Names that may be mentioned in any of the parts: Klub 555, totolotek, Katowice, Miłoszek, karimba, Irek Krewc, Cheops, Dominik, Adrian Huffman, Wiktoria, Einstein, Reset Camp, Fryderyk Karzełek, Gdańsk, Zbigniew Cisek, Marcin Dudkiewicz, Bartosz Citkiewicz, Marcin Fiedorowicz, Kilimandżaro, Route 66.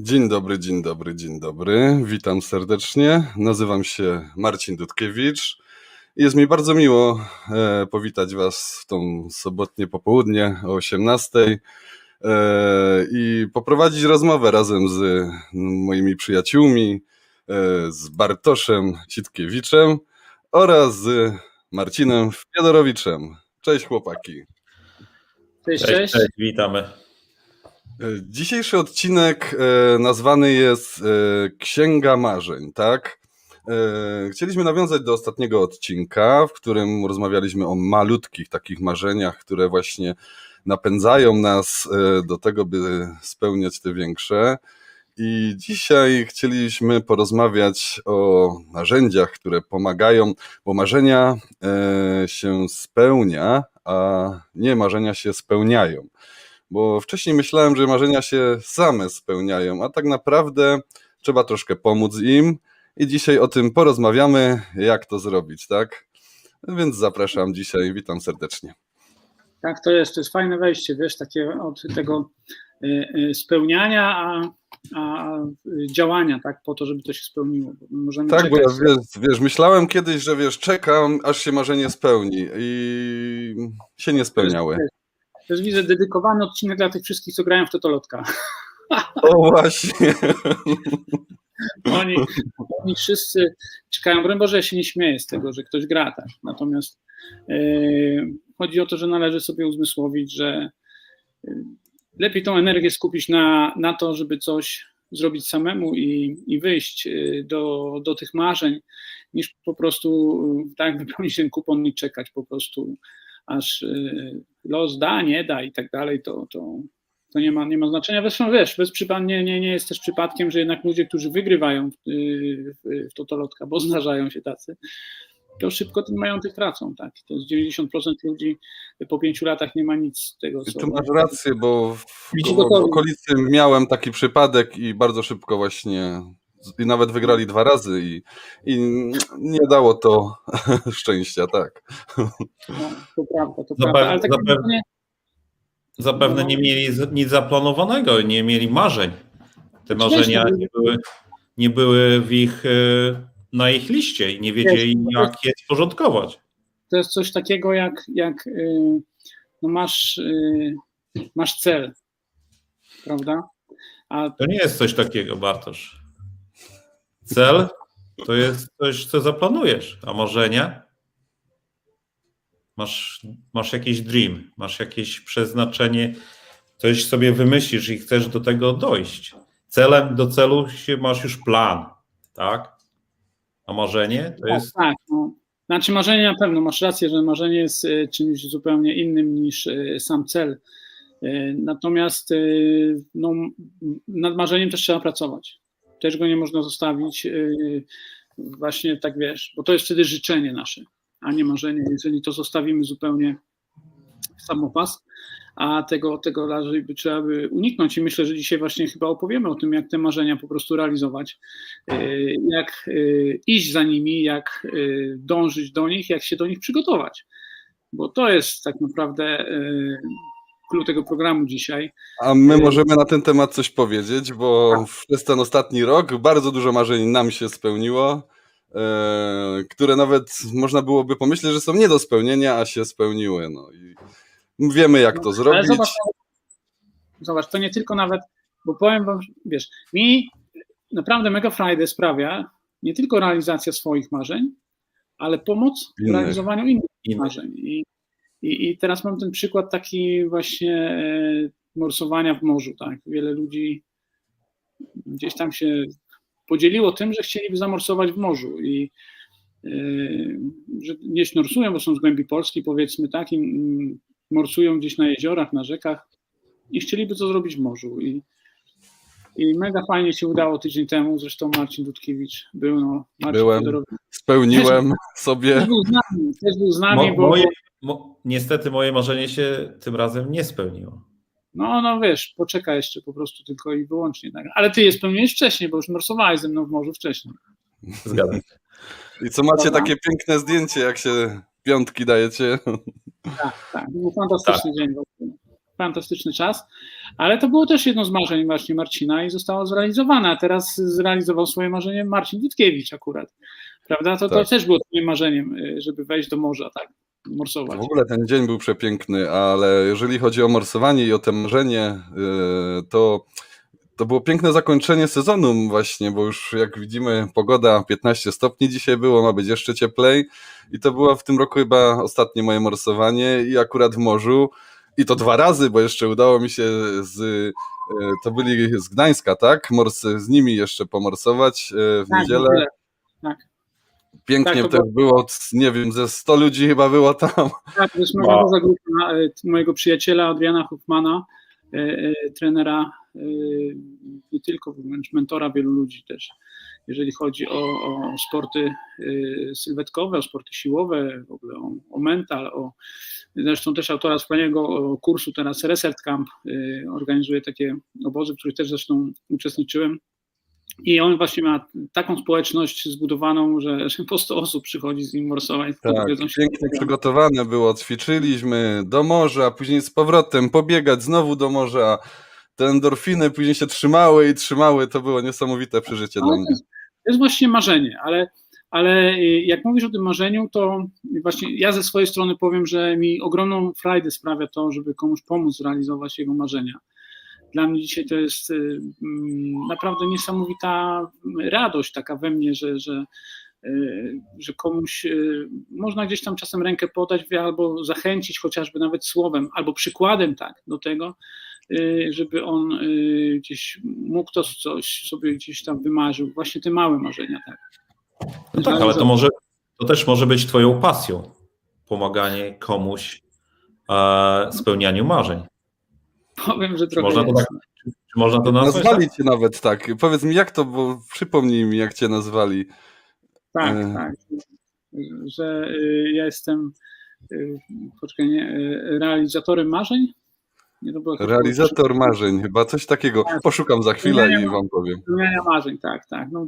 Dzień dobry. Witam serdecznie. Nazywam się Marcin Dudkiewicz. Jest mi bardzo miło powitać Was w tą sobotnie popołudnie o 18:00 i poprowadzić rozmowę razem z moimi przyjaciółmi, z Bartoszem Citkiewiczem oraz z Marcinem Fiedorowiczem. Cześć chłopaki. Cześć. Witamy. Dzisiejszy odcinek nazwany jest Księga Marzeń, tak? Chcieliśmy nawiązać do ostatniego odcinka, w którym rozmawialiśmy o malutkich takich marzeniach, które właśnie napędzają nas do tego, by spełniać te większe. I dzisiaj chcieliśmy porozmawiać o narzędziach, które pomagają, bo marzenia się spełnia, a nie marzenia się spełniają. Bo wcześniej myślałem, że marzenia się same spełniają, a tak naprawdę trzeba troszkę pomóc im i dzisiaj o tym porozmawiamy, jak to zrobić, tak? Więc zapraszam dzisiaj, witam serdecznie. Tak, to jest fajne wejście, wiesz, takie od tego spełniania, a działania, tak, po to, żeby to się spełniło. Możemy tak, czekać. Bo ja wiesz, myślałem kiedyś, że czekam, aż się marzenie spełni i się nie spełniały. Też widzę dedykowany odcinek dla tych wszystkich, co grają w totolotka. O właśnie. Oni wszyscy czekają, broń Boże, ja się nie śmieję z tego, że ktoś gra, tak. Natomiast chodzi o to, że należy sobie uzmysłowić, że lepiej tą energię skupić na to, żeby coś zrobić samemu i wyjść do tych marzeń, niż po prostu tak wypełnić ten kupon i czekać po prostu, aż los da, nie da i tak dalej, to nie ma znaczenia. Zresztą wiesz, nie jest też przypadkiem, że jednak ludzie, którzy wygrywają w totolotka, bo zdarzają się tacy, to szybko ten majątek tracą, tak. To jest 90% ludzi po 5 latach nie ma nic z tego. Co... Tu masz rację, bo w okolicy miałem taki przypadek i bardzo szybko właśnie i nawet wygrali 2 razy i nie dało to szczęścia, tak. No, to prawda. Ale tak zapewne nie mieli nic zaplanowanego, nie mieli marzeń. Te marzenia nie były na ich liście i nie wiedzieli, jak je sporządkować. To jest coś takiego, jak no masz cel, prawda? To nie jest coś takiego, Bartosz. Cel to jest coś, co zaplanujesz, a marzenia? Masz jakiś dream, masz jakieś przeznaczenie, coś sobie wymyślisz i chcesz do tego dojść. Do celu masz już plan, tak? A marzenie to jest... Tak, no. Znaczy marzenie na pewno, masz rację, że marzenie jest czymś zupełnie innym niż sam cel. Natomiast no, nad marzeniem też trzeba pracować. Też go nie można zostawić, właśnie tak wiesz, bo to jest wtedy życzenie nasze, a nie marzenie. Jeżeli to zostawimy zupełnie w samopas, a tego raczej trzeba by uniknąć i myślę, że dzisiaj właśnie chyba opowiemy o tym, jak te marzenia po prostu realizować, jak iść za nimi, jak dążyć do nich, jak się do nich przygotować, bo to jest tak naprawdę... Klucz tego programu dzisiaj. A my możemy na ten temat coś powiedzieć, bo przez ten ostatni rok bardzo dużo marzeń nam się spełniło, które nawet można byłoby pomyśleć, że są nie do spełnienia, a się spełniły. No i wiemy, jak to zrobić. Zobacz, to nie tylko nawet, bo powiem wam, wiesz, mi naprawdę mega frajdę sprawia nie tylko realizacja swoich marzeń, ale pomoc w realizowaniu innych marzeń. I teraz mam ten przykład taki właśnie morsowania w morzu, tak? Wiele ludzi gdzieś tam się podzieliło tym, że chcieliby zamorsować w morzu i że gdzieś morsują, bo są z głębi Polski, powiedzmy tak, i morsują gdzieś na jeziorach, na rzekach i chcieliby to zrobić w morzu. I mega fajnie się udało tydzień temu, zresztą Marcin Dudkiewicz był, no Marcin Fiedorowicz. Spełniłem sobie. Też był z nami, bo... Niestety moje marzenie się tym razem nie spełniło. No wiesz, poczekaj jeszcze po prostu tylko i wyłącznie. Tak? Ale ty je spełniłeś wcześniej, bo już morsowałeś ze mną w morzu wcześniej. Zgadzam. I co macie takie piękne zdjęcie, jak się piątki dajecie. Tak, był fantastyczny dzień. fantastyczny czas, ale to było też jedno z marzeń właśnie Marcina i zostało zrealizowane, a teraz zrealizował swoje marzenie Marcin Dudkiewicz akurat, prawda? To też było twoim marzeniem, żeby wejść do morza, tak? Morsować. W ogóle ten dzień był przepiękny, ale jeżeli chodzi o morsowanie i o to marzenie, to było piękne zakończenie sezonu właśnie, bo już jak widzimy pogoda 15 stopni dzisiaj było, ma być jeszcze cieplej i to było w tym roku chyba ostatnie moje morsowanie i akurat w morzu i to 2 razy, bo jeszcze udało mi się to byli z Gdańska, tak? Z nimi jeszcze pomorsować w niedzielę. Tak. Pięknie tak, też było, nie wiem, ze 100 ludzi chyba było tam. Tak, to jest mega grupa mojego przyjaciela Adriana Huffmana, trenera nie tylko, wręcz mentora wielu ludzi też, jeżeli chodzi o sporty sylwetkowe, o sporty siłowe, w ogóle o mental, zresztą też autora wspaniałego kursu teraz Reset Camp, organizuje takie obozy, w których też zresztą uczestniczyłem. I on właśnie ma taką społeczność zbudowaną, że po 100 osób przychodzi z nim morsować. Tak, pięknie przygotowane było, ćwiczyliśmy do morza, później z powrotem pobiegać znowu do morza. Te endorfiny później się trzymały, to było niesamowite przeżycie dla mnie. To jest właśnie marzenie, ale jak mówisz o tym marzeniu, to właśnie ja ze swojej strony powiem, że mi ogromną frajdę sprawia to, żeby komuś pomóc zrealizować jego marzenia. Dla mnie dzisiaj to jest naprawdę niesamowita radość taka we mnie, że komuś można gdzieś tam czasem rękę podać albo zachęcić chociażby nawet słowem, albo przykładem tak do tego, żeby on gdzieś mógł to coś sobie gdzieś tam wymarzył. Właśnie te małe marzenia. Tak, no tak, ale to też może być twoją pasją, pomaganie komuś spełnianiu marzeń. Powiem, że trochę można to nazwać? Nazwali cię nawet tak. Powiedz mi jak to, bo przypomnij mi jak cię nazwali. Tak. Że ja jestem realizatorem marzeń? Nie, to było realizator marzeń, chyba coś takiego. Poszukam za chwilę i wam powiem. Zmienia marzeń, tak. No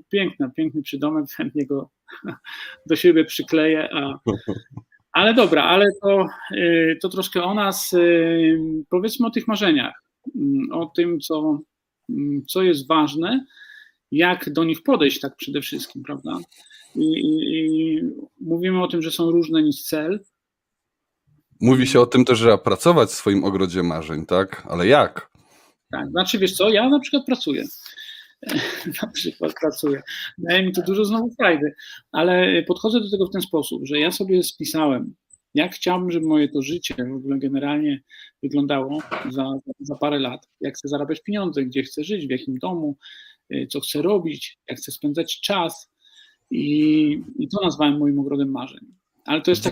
piękny przydomek, chętnie go do siebie przykleję, Ale dobra, to troszkę o nas. Powiedzmy o tych marzeniach, o tym, co jest ważne, jak do nich podejść tak przede wszystkim, prawda? I mówimy o tym, że są różne niż cel. Mówi się o tym też, że trzeba pracować w swoim ogrodzie marzeń, tak? Ale jak? Tak, znaczy wiesz co, ja na przykład pracuję. Daje mi to dużo znowu frajdy, ale podchodzę do tego w ten sposób, że ja sobie spisałem, jak chciałbym, żeby moje to życie w ogóle generalnie wyglądało za parę lat, jak chcę zarabiać pieniądze, gdzie chcę żyć, w jakim domu, co chcę robić, jak chcę spędzać czas i to nazwałem moim ogrodem marzeń. Ale to jest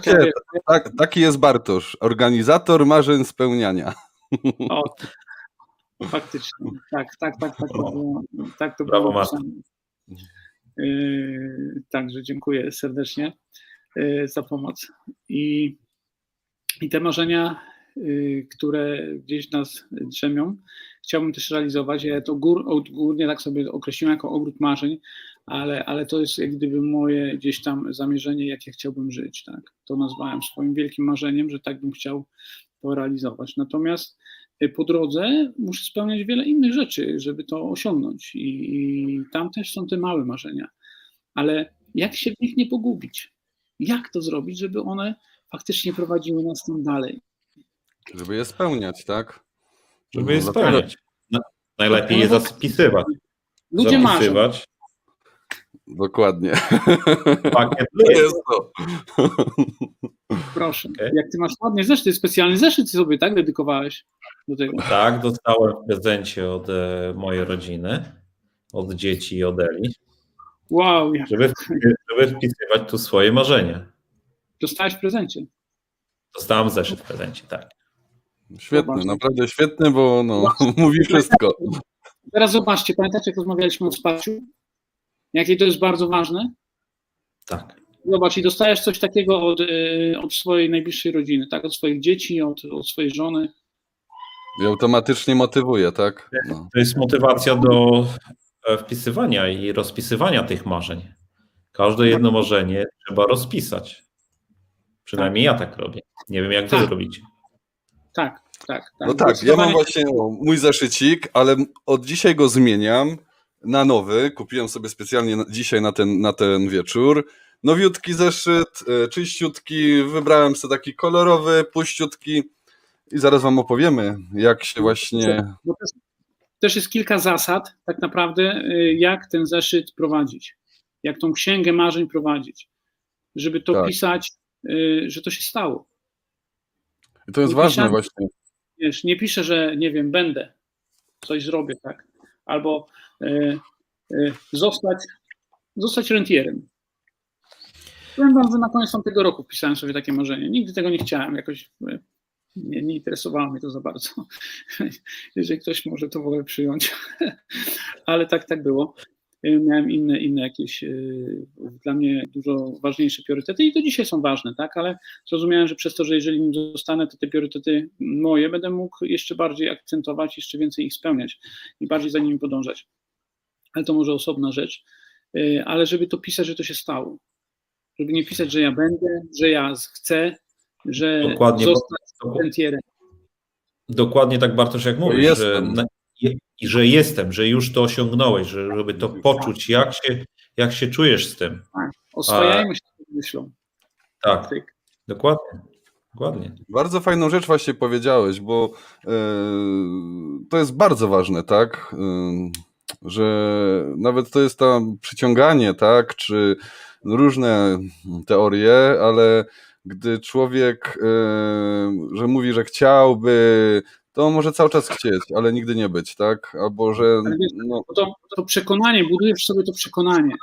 taki jest Bartosz, organizator marzeń spełniania. O. Faktycznie, tak to brawo, było. Także dziękuję serdecznie za pomoc. I te marzenia, które gdzieś nas drzemią, chciałbym też realizować. Ja to odgórnie tak sobie określiłem jako ogród marzeń, ale to jest jak gdyby moje gdzieś tam zamierzenie, jakie chciałbym żyć. Tak? To nazwałem swoim wielkim marzeniem, że tak bym chciał to realizować. Natomiast po drodze muszę spełniać wiele innych rzeczy, żeby to osiągnąć i tam też są te małe marzenia, ale jak się w nich nie pogubić? Jak to zrobić, żeby one faktycznie prowadziły nas tam dalej? Żeby je spełniać, tak? Żeby je spełniać. Najlepiej je zapisywać. Ludzie marzą. Dokładnie. To jest to. Proszę, okay. Jak ty masz ładnie zeszyt, specjalny zeszyt sobie tak dedykowałeś do tego. Tak, dostałem w prezencie od mojej rodziny, od dzieci i od Eli. Wow. Żeby wpisywać tu swoje marzenia. Dostałeś w prezencie? Dostałem zeszyt w prezencie, tak. Świetny, naprawdę świetny, bo mówi wszystko. Teraz zobaczcie, pamiętacie jak rozmawialiśmy o wsparciu? Jakie to jest bardzo ważne? Tak. Zobacz, i dostajesz coś takiego od swojej najbliższej rodziny, tak? Od swoich dzieci, od swojej żony. I automatycznie motywuje, tak? No. To jest motywacja do wpisywania i rozpisywania tych marzeń. Każde jedno marzenie trzeba rozpisać. Przynajmniej ja tak robię. Nie wiem, jak wy robicie. Tak. Tak, tak. No tak, ja mam właśnie mój zeszycik, ale od dzisiaj go zmieniam na nowy. Kupiłem sobie specjalnie dzisiaj na ten wieczór. Nowiutki zeszyt, czyściutki, wybrałem sobie taki kolorowy, puściutki i zaraz wam opowiemy, jak się właśnie... Też jest kilka zasad tak naprawdę, jak ten zeszyt prowadzić, jak tą księgę marzeń prowadzić, żeby to pisać, że to się stało. I to jest ważne właśnie. Wiesz, nie piszę, że nie wiem, będę, coś zrobię, tak? Albo zostać rentierem. Powiem wam, że na koniec tamtego roku pisałem sobie takie marzenie. Nigdy tego nie chciałem, jakoś nie interesowało mnie to za bardzo. Jeżeli ktoś może to w ogóle przyjąć. Ale tak było. Miałem inne jakieś dla mnie dużo ważniejsze priorytety i to dzisiaj są ważne, tak? Ale zrozumiałem, że przez to, że jeżeli nim zostanę, to te priorytety moje będę mógł jeszcze bardziej akcentować, jeszcze więcej ich spełniać i bardziej za nimi podążać. Ale to może osobna rzecz. Ale żeby to pisać, że to się stało. Żeby nie pisać, że ja będę, że ja chcę, że zostać rentierem. Dokładnie tak, Bartosz, jak mówisz, że jestem, że już to osiągnąłeś, żeby to poczuć, jak się czujesz z tym. Oswajajmy się z tym myślą. Tak, dokładnie. Bardzo fajną rzecz właśnie powiedziałeś, bo to jest bardzo ważne, tak? Że nawet to jest tam przyciąganie, tak? Czy różne teorie, ale gdy człowiek, że mówi, że chciałby, to może cały czas chcieć, ale nigdy nie być, tak? Albo że... No... To przekonanie, budujesz sobie to przekonanie,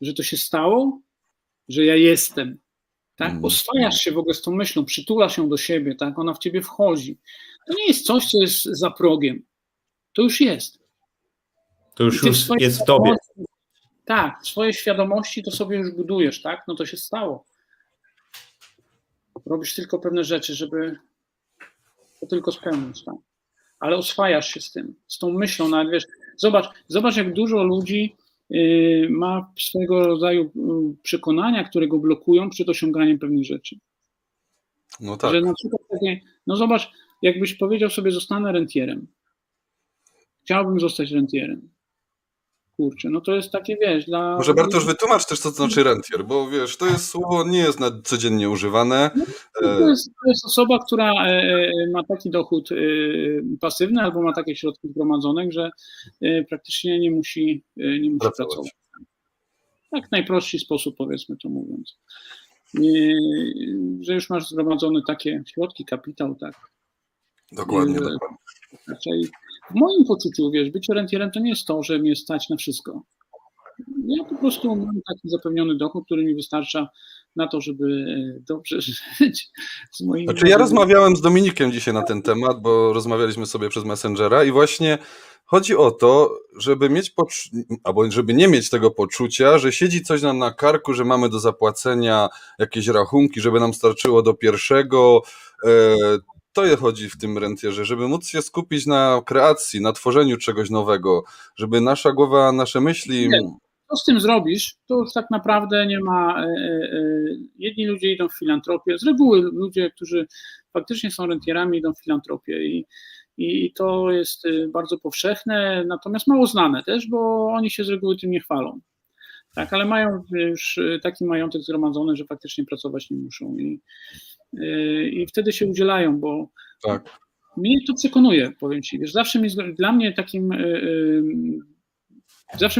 że to się stało, że ja jestem, tak? Oswajasz się w ogóle z tą myślą, przytulasz ją do siebie, tak? Ona w ciebie wchodzi. To nie jest coś, co jest za progiem. To już jest. To już jest w tobie. Tak, swoje świadomości to sobie już budujesz, tak? No to się stało. Robisz tylko pewne rzeczy, żeby to tylko spełnić, tak? Ale oswajasz się z tym, z tą myślą, nawet wiesz, zobacz jak dużo ludzi ma swojego rodzaju przekonania, które go blokują przed osiąganiem pewnych rzeczy. No tak. Że na przykład takie, no zobacz, jakbyś powiedział sobie, zostanę rentierem. Chciałbym zostać rentierem. Kurczę, no to jest takie, wiesz, dla... Może Bartosz, wytłumacz też, co to znaczy rentier, bo wiesz, to jest słowo, nie jest codziennie używane. No, to jest osoba, która ma taki dochód pasywny albo ma takie środki zgromadzone, że praktycznie nie musi pracować. Tak w najprostszy sposób, powiedzmy to mówiąc. Że już masz zgromadzone takie środki, kapitał, tak. Dokładnie. Raczej w moim poczuciu, wiesz, bycie rentierem to nie jest to, że mnie stać na wszystko. Ja po prostu mam taki zapewniony dochód, który mi wystarcza na to, żeby dobrze żyć z moimi... Znaczy ja rozmawiałem z Dominikiem dzisiaj na ten temat, bo rozmawialiśmy sobie przez Messengera i właśnie chodzi o to, żeby mieć albo żeby nie mieć tego poczucia, że siedzi coś nam na karku, że mamy do zapłacenia jakieś rachunki, żeby nam starczyło do pierwszego... To chodzi w tym rentierze, żeby móc się skupić na kreacji, na tworzeniu czegoś nowego, żeby nasza głowa, nasze myśli... Nie, co z tym zrobisz, to już tak naprawdę nie ma... Jedni ludzie idą w filantropię, z reguły ludzie, którzy faktycznie są rentierami, idą w filantropię i to jest bardzo powszechne, natomiast mało znane też, bo oni się z reguły tym nie chwalą. Tak, ale mają już taki majątek zgromadzony, że faktycznie pracować nie muszą i wtedy się udzielają, bo tak. Mnie to przekonuje, powiem ci, wiesz, zawsze mi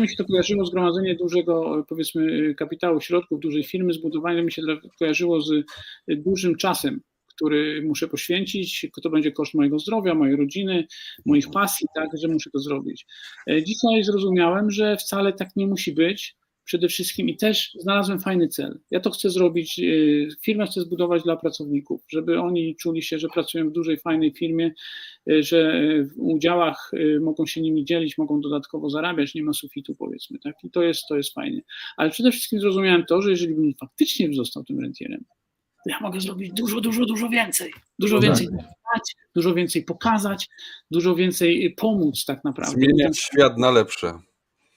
się to kojarzyło zgromadzenie dużego, powiedzmy, kapitału, środków, dużej firmy, zbudowanie mi się kojarzyło z dużym czasem, który muszę poświęcić, to będzie koszt mojego zdrowia, mojej rodziny, moich pasji, tak, że muszę to zrobić. Dzisiaj zrozumiałem, że wcale tak nie musi być. Przede wszystkim i też znalazłem fajny cel. Ja to chcę zrobić, firmę chcę zbudować dla pracowników, żeby oni czuli się, że pracują w dużej, fajnej firmie, że w udziałach mogą się nimi dzielić, mogą dodatkowo zarabiać, nie ma sufitu, powiedzmy, tak? I to jest fajne. Ale przede wszystkim zrozumiałem to, że jeżeli bym faktycznie został tym rentierem, to ja mogę zrobić dużo więcej. Dużo więcej pokazać, dużo więcej pomóc tak naprawdę. Zmieniać świat na lepsze.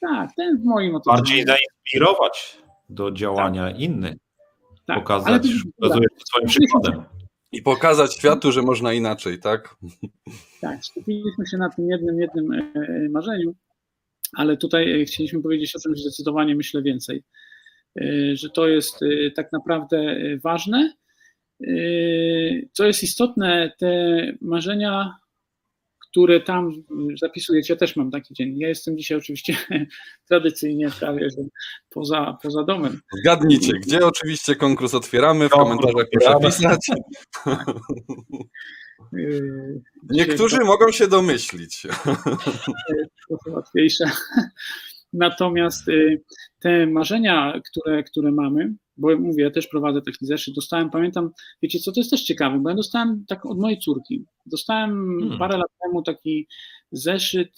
Tak, ten w moim otoczeniu. Bardziej zainspirować do działania innych. Pokazać, pokazujesz swoim przykładem. I pokazać światu, że można inaczej, tak? Tak, skupiliśmy się na tym jednym marzeniu, ale tutaj chcieliśmy powiedzieć o czymś zdecydowanie, myślę, więcej, że to jest tak naprawdę ważne. Co jest istotne, te marzenia, które tam zapisujecie, ja też mam taki dzień. Ja jestem dzisiaj oczywiście tradycyjnie prawie poza domem. Zgadnijcie, gdzie oczywiście konkurs otwieramy, w komentarzach proszę pisać. Niektórzy mogą się domyślić. To łatwiejsze. Natomiast te marzenia, które mamy, bo mówię, ja też prowadzę taki zeszyt, dostałem, pamiętam, wiecie co, to jest też ciekawe, bo ja dostałem tak od mojej córki, parę lat temu taki zeszyt,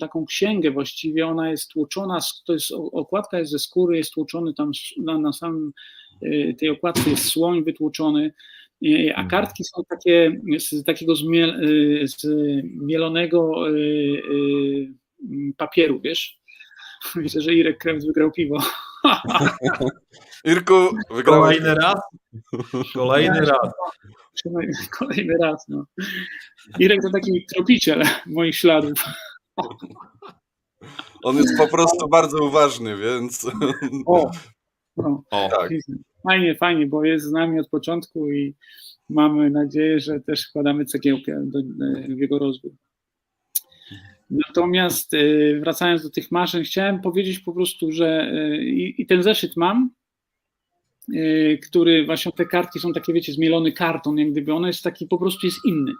taką księgę właściwie, ona jest tłoczona, to jest, okładka jest ze skóry, jest tłoczony tam na samym tej okładce jest słoń wytłoczony, a kartki są takie z takiego zmielonego papieru, wiesz? Myślę, że Irek Krewc wygrał piwo. Irku, wygrałeś. Kolejny raz. Kolejny raz, no. Irek to taki tropiciel moich śladów. On jest po prostu bardzo uważny, więc... Tak. Fajnie, bo jest z nami od początku i mamy nadzieję, że też wkładamy cegiełkę w jego rozwój. Natomiast wracając do tych marzeń, chciałem powiedzieć po prostu, że i ten zeszyt mam, który właśnie te kartki są takie, wiecie, zmielony karton, jak gdyby on jest taki, po prostu jest inny.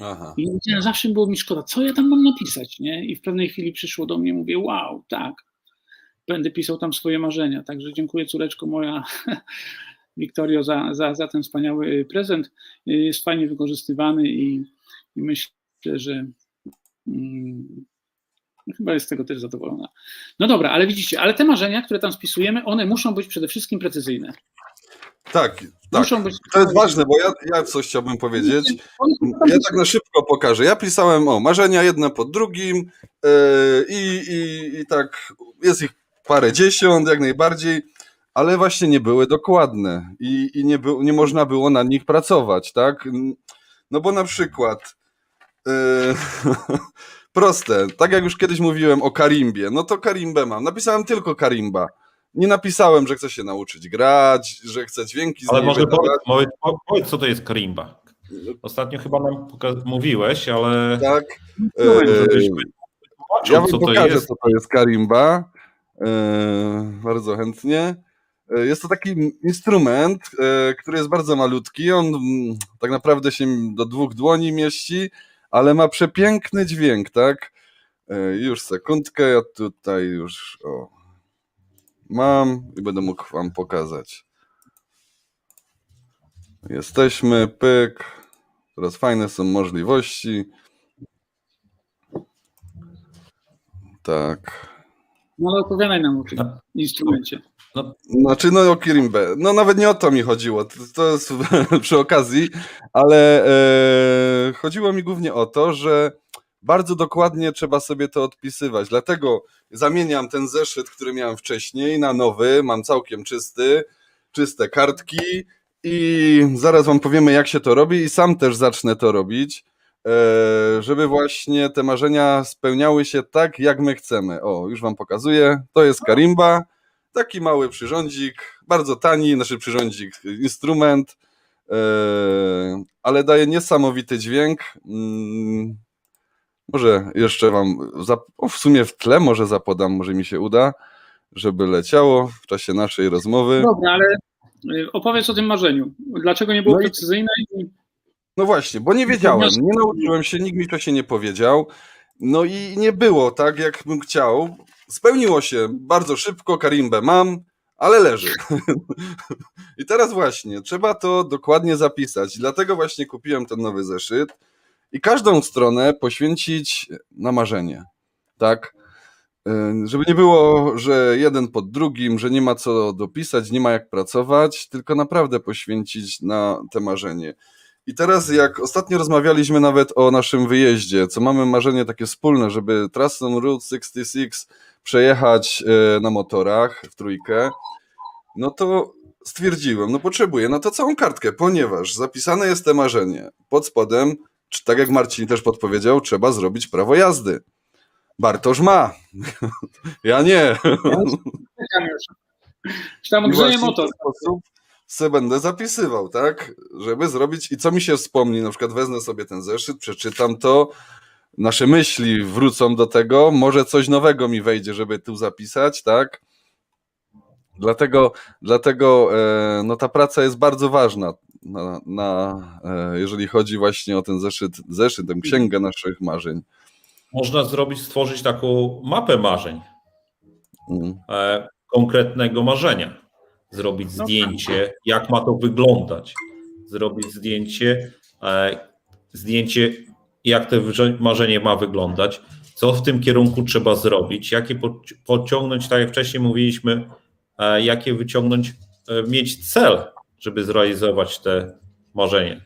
Aha. I zawsze było mi szkoda, co ja tam mam napisać, nie? I w pewnej chwili przyszło do mnie, mówię, wow, tak, będę pisał tam swoje marzenia. Także dziękuję, córeczko moja, Wiktorio, za ten wspaniały prezent. Jest fajnie wykorzystywany i myślę, że chyba jest z tego też zadowolona. No dobra, ale widzicie, ale te marzenia, które tam spisujemy, one muszą być przede wszystkim precyzyjne. Tak. To jest ważne, bo ja coś chciałbym powiedzieć. Ja tak na szybko pokażę. Ja pisałem marzenia jedna pod drugim i tak jest ich parę dziesiąt jak najbardziej, ale właśnie nie były dokładne i nie można było nad nich pracować, tak? No bo na przykład proste, tak jak już kiedyś mówiłem o karimbie, no to karimbę mam, napisałem tylko karimba, nie napisałem, że chcę się nauczyć grać, że chcę dźwięki ale może powiedz co to jest karimba, ostatnio chyba nam mówiłeś, ale tak, ja wam pokażę co to jest karimba, bardzo chętnie. Jest to taki instrument, który jest bardzo malutki, on tak naprawdę się do 2 dłoni mieści, ale ma przepiękny dźwięk, tak? Już sekundkę, ja tutaj już mam i będę mógł wam pokazać. Jesteśmy, pyk. Teraz fajne są możliwości. Tak. No ale opowiadaj nam o tym instrumencie. Znaczy o kirimbę. No nawet nie o to mi chodziło, to jest przy okazji, ale chodziło mi głównie o to, że bardzo dokładnie trzeba sobie to odpisywać, dlatego zamieniam ten zeszyt, który miałem wcześniej na nowy, mam całkiem czyste kartki i zaraz wam powiemy jak się to robi i sam też zacznę to robić, żeby właśnie te marzenia spełniały się tak jak my chcemy. Już wam pokazuję, to jest karimba. Taki mały przyrządzik, bardzo tani, instrument, ale daje niesamowity dźwięk. Może jeszcze wam, w sumie w tle może zapodam, może mi się uda, żeby leciało w czasie naszej rozmowy. Dobra, ale opowiedz o tym marzeniu. Dlaczego nie było precyzyjne? No właśnie, bo nie wiedziałem, nie nauczyłem się, nikt mi wcześniej nie powiedział. No i nie było tak, jak bym chciał. Spełniło się bardzo szybko, karimbę mam, ale leży. I teraz właśnie, trzeba to dokładnie zapisać. Dlatego właśnie kupiłem ten nowy zeszyt i każdą stronę poświęcić na marzenie. Tak? Żeby nie było, że jeden pod drugim, że nie ma co dopisać, nie ma jak pracować, tylko naprawdę poświęcić na te marzenie. I teraz jak ostatnio rozmawialiśmy nawet o naszym wyjeździe, co mamy marzenie takie wspólne, żeby trasą Route 66 przejechać na motorach w trójkę, no to stwierdziłem, no potrzebuję na to całą kartkę, ponieważ zapisane jest te marzenie. Pod spodem, czy tak jak Marcin też podpowiedział, trzeba zrobić prawo jazdy. Bartosz ma. Ja nie. Tam grzeje motor. W ten sposób se będę zapisywał, tak? Żeby zrobić i co mi się wspomni, na przykład wezmę sobie ten zeszyt, przeczytam to, nasze myśli wrócą do tego, może coś nowego mi wejdzie, żeby tu zapisać, tak? Dlatego no ta praca jest bardzo ważna, jeżeli chodzi właśnie o ten zeszyt, tę księgę naszych marzeń. Można stworzyć taką mapę marzeń, konkretnego marzenia. Zrobić zdjęcie, jak ma to wyglądać. Zrobić zdjęcie, jak to marzenie ma wyglądać, co w tym kierunku trzeba zrobić, jakie podciągnąć, tak jak wcześniej mówiliśmy, jakie wyciągnąć, mieć cel, żeby zrealizować te marzenie.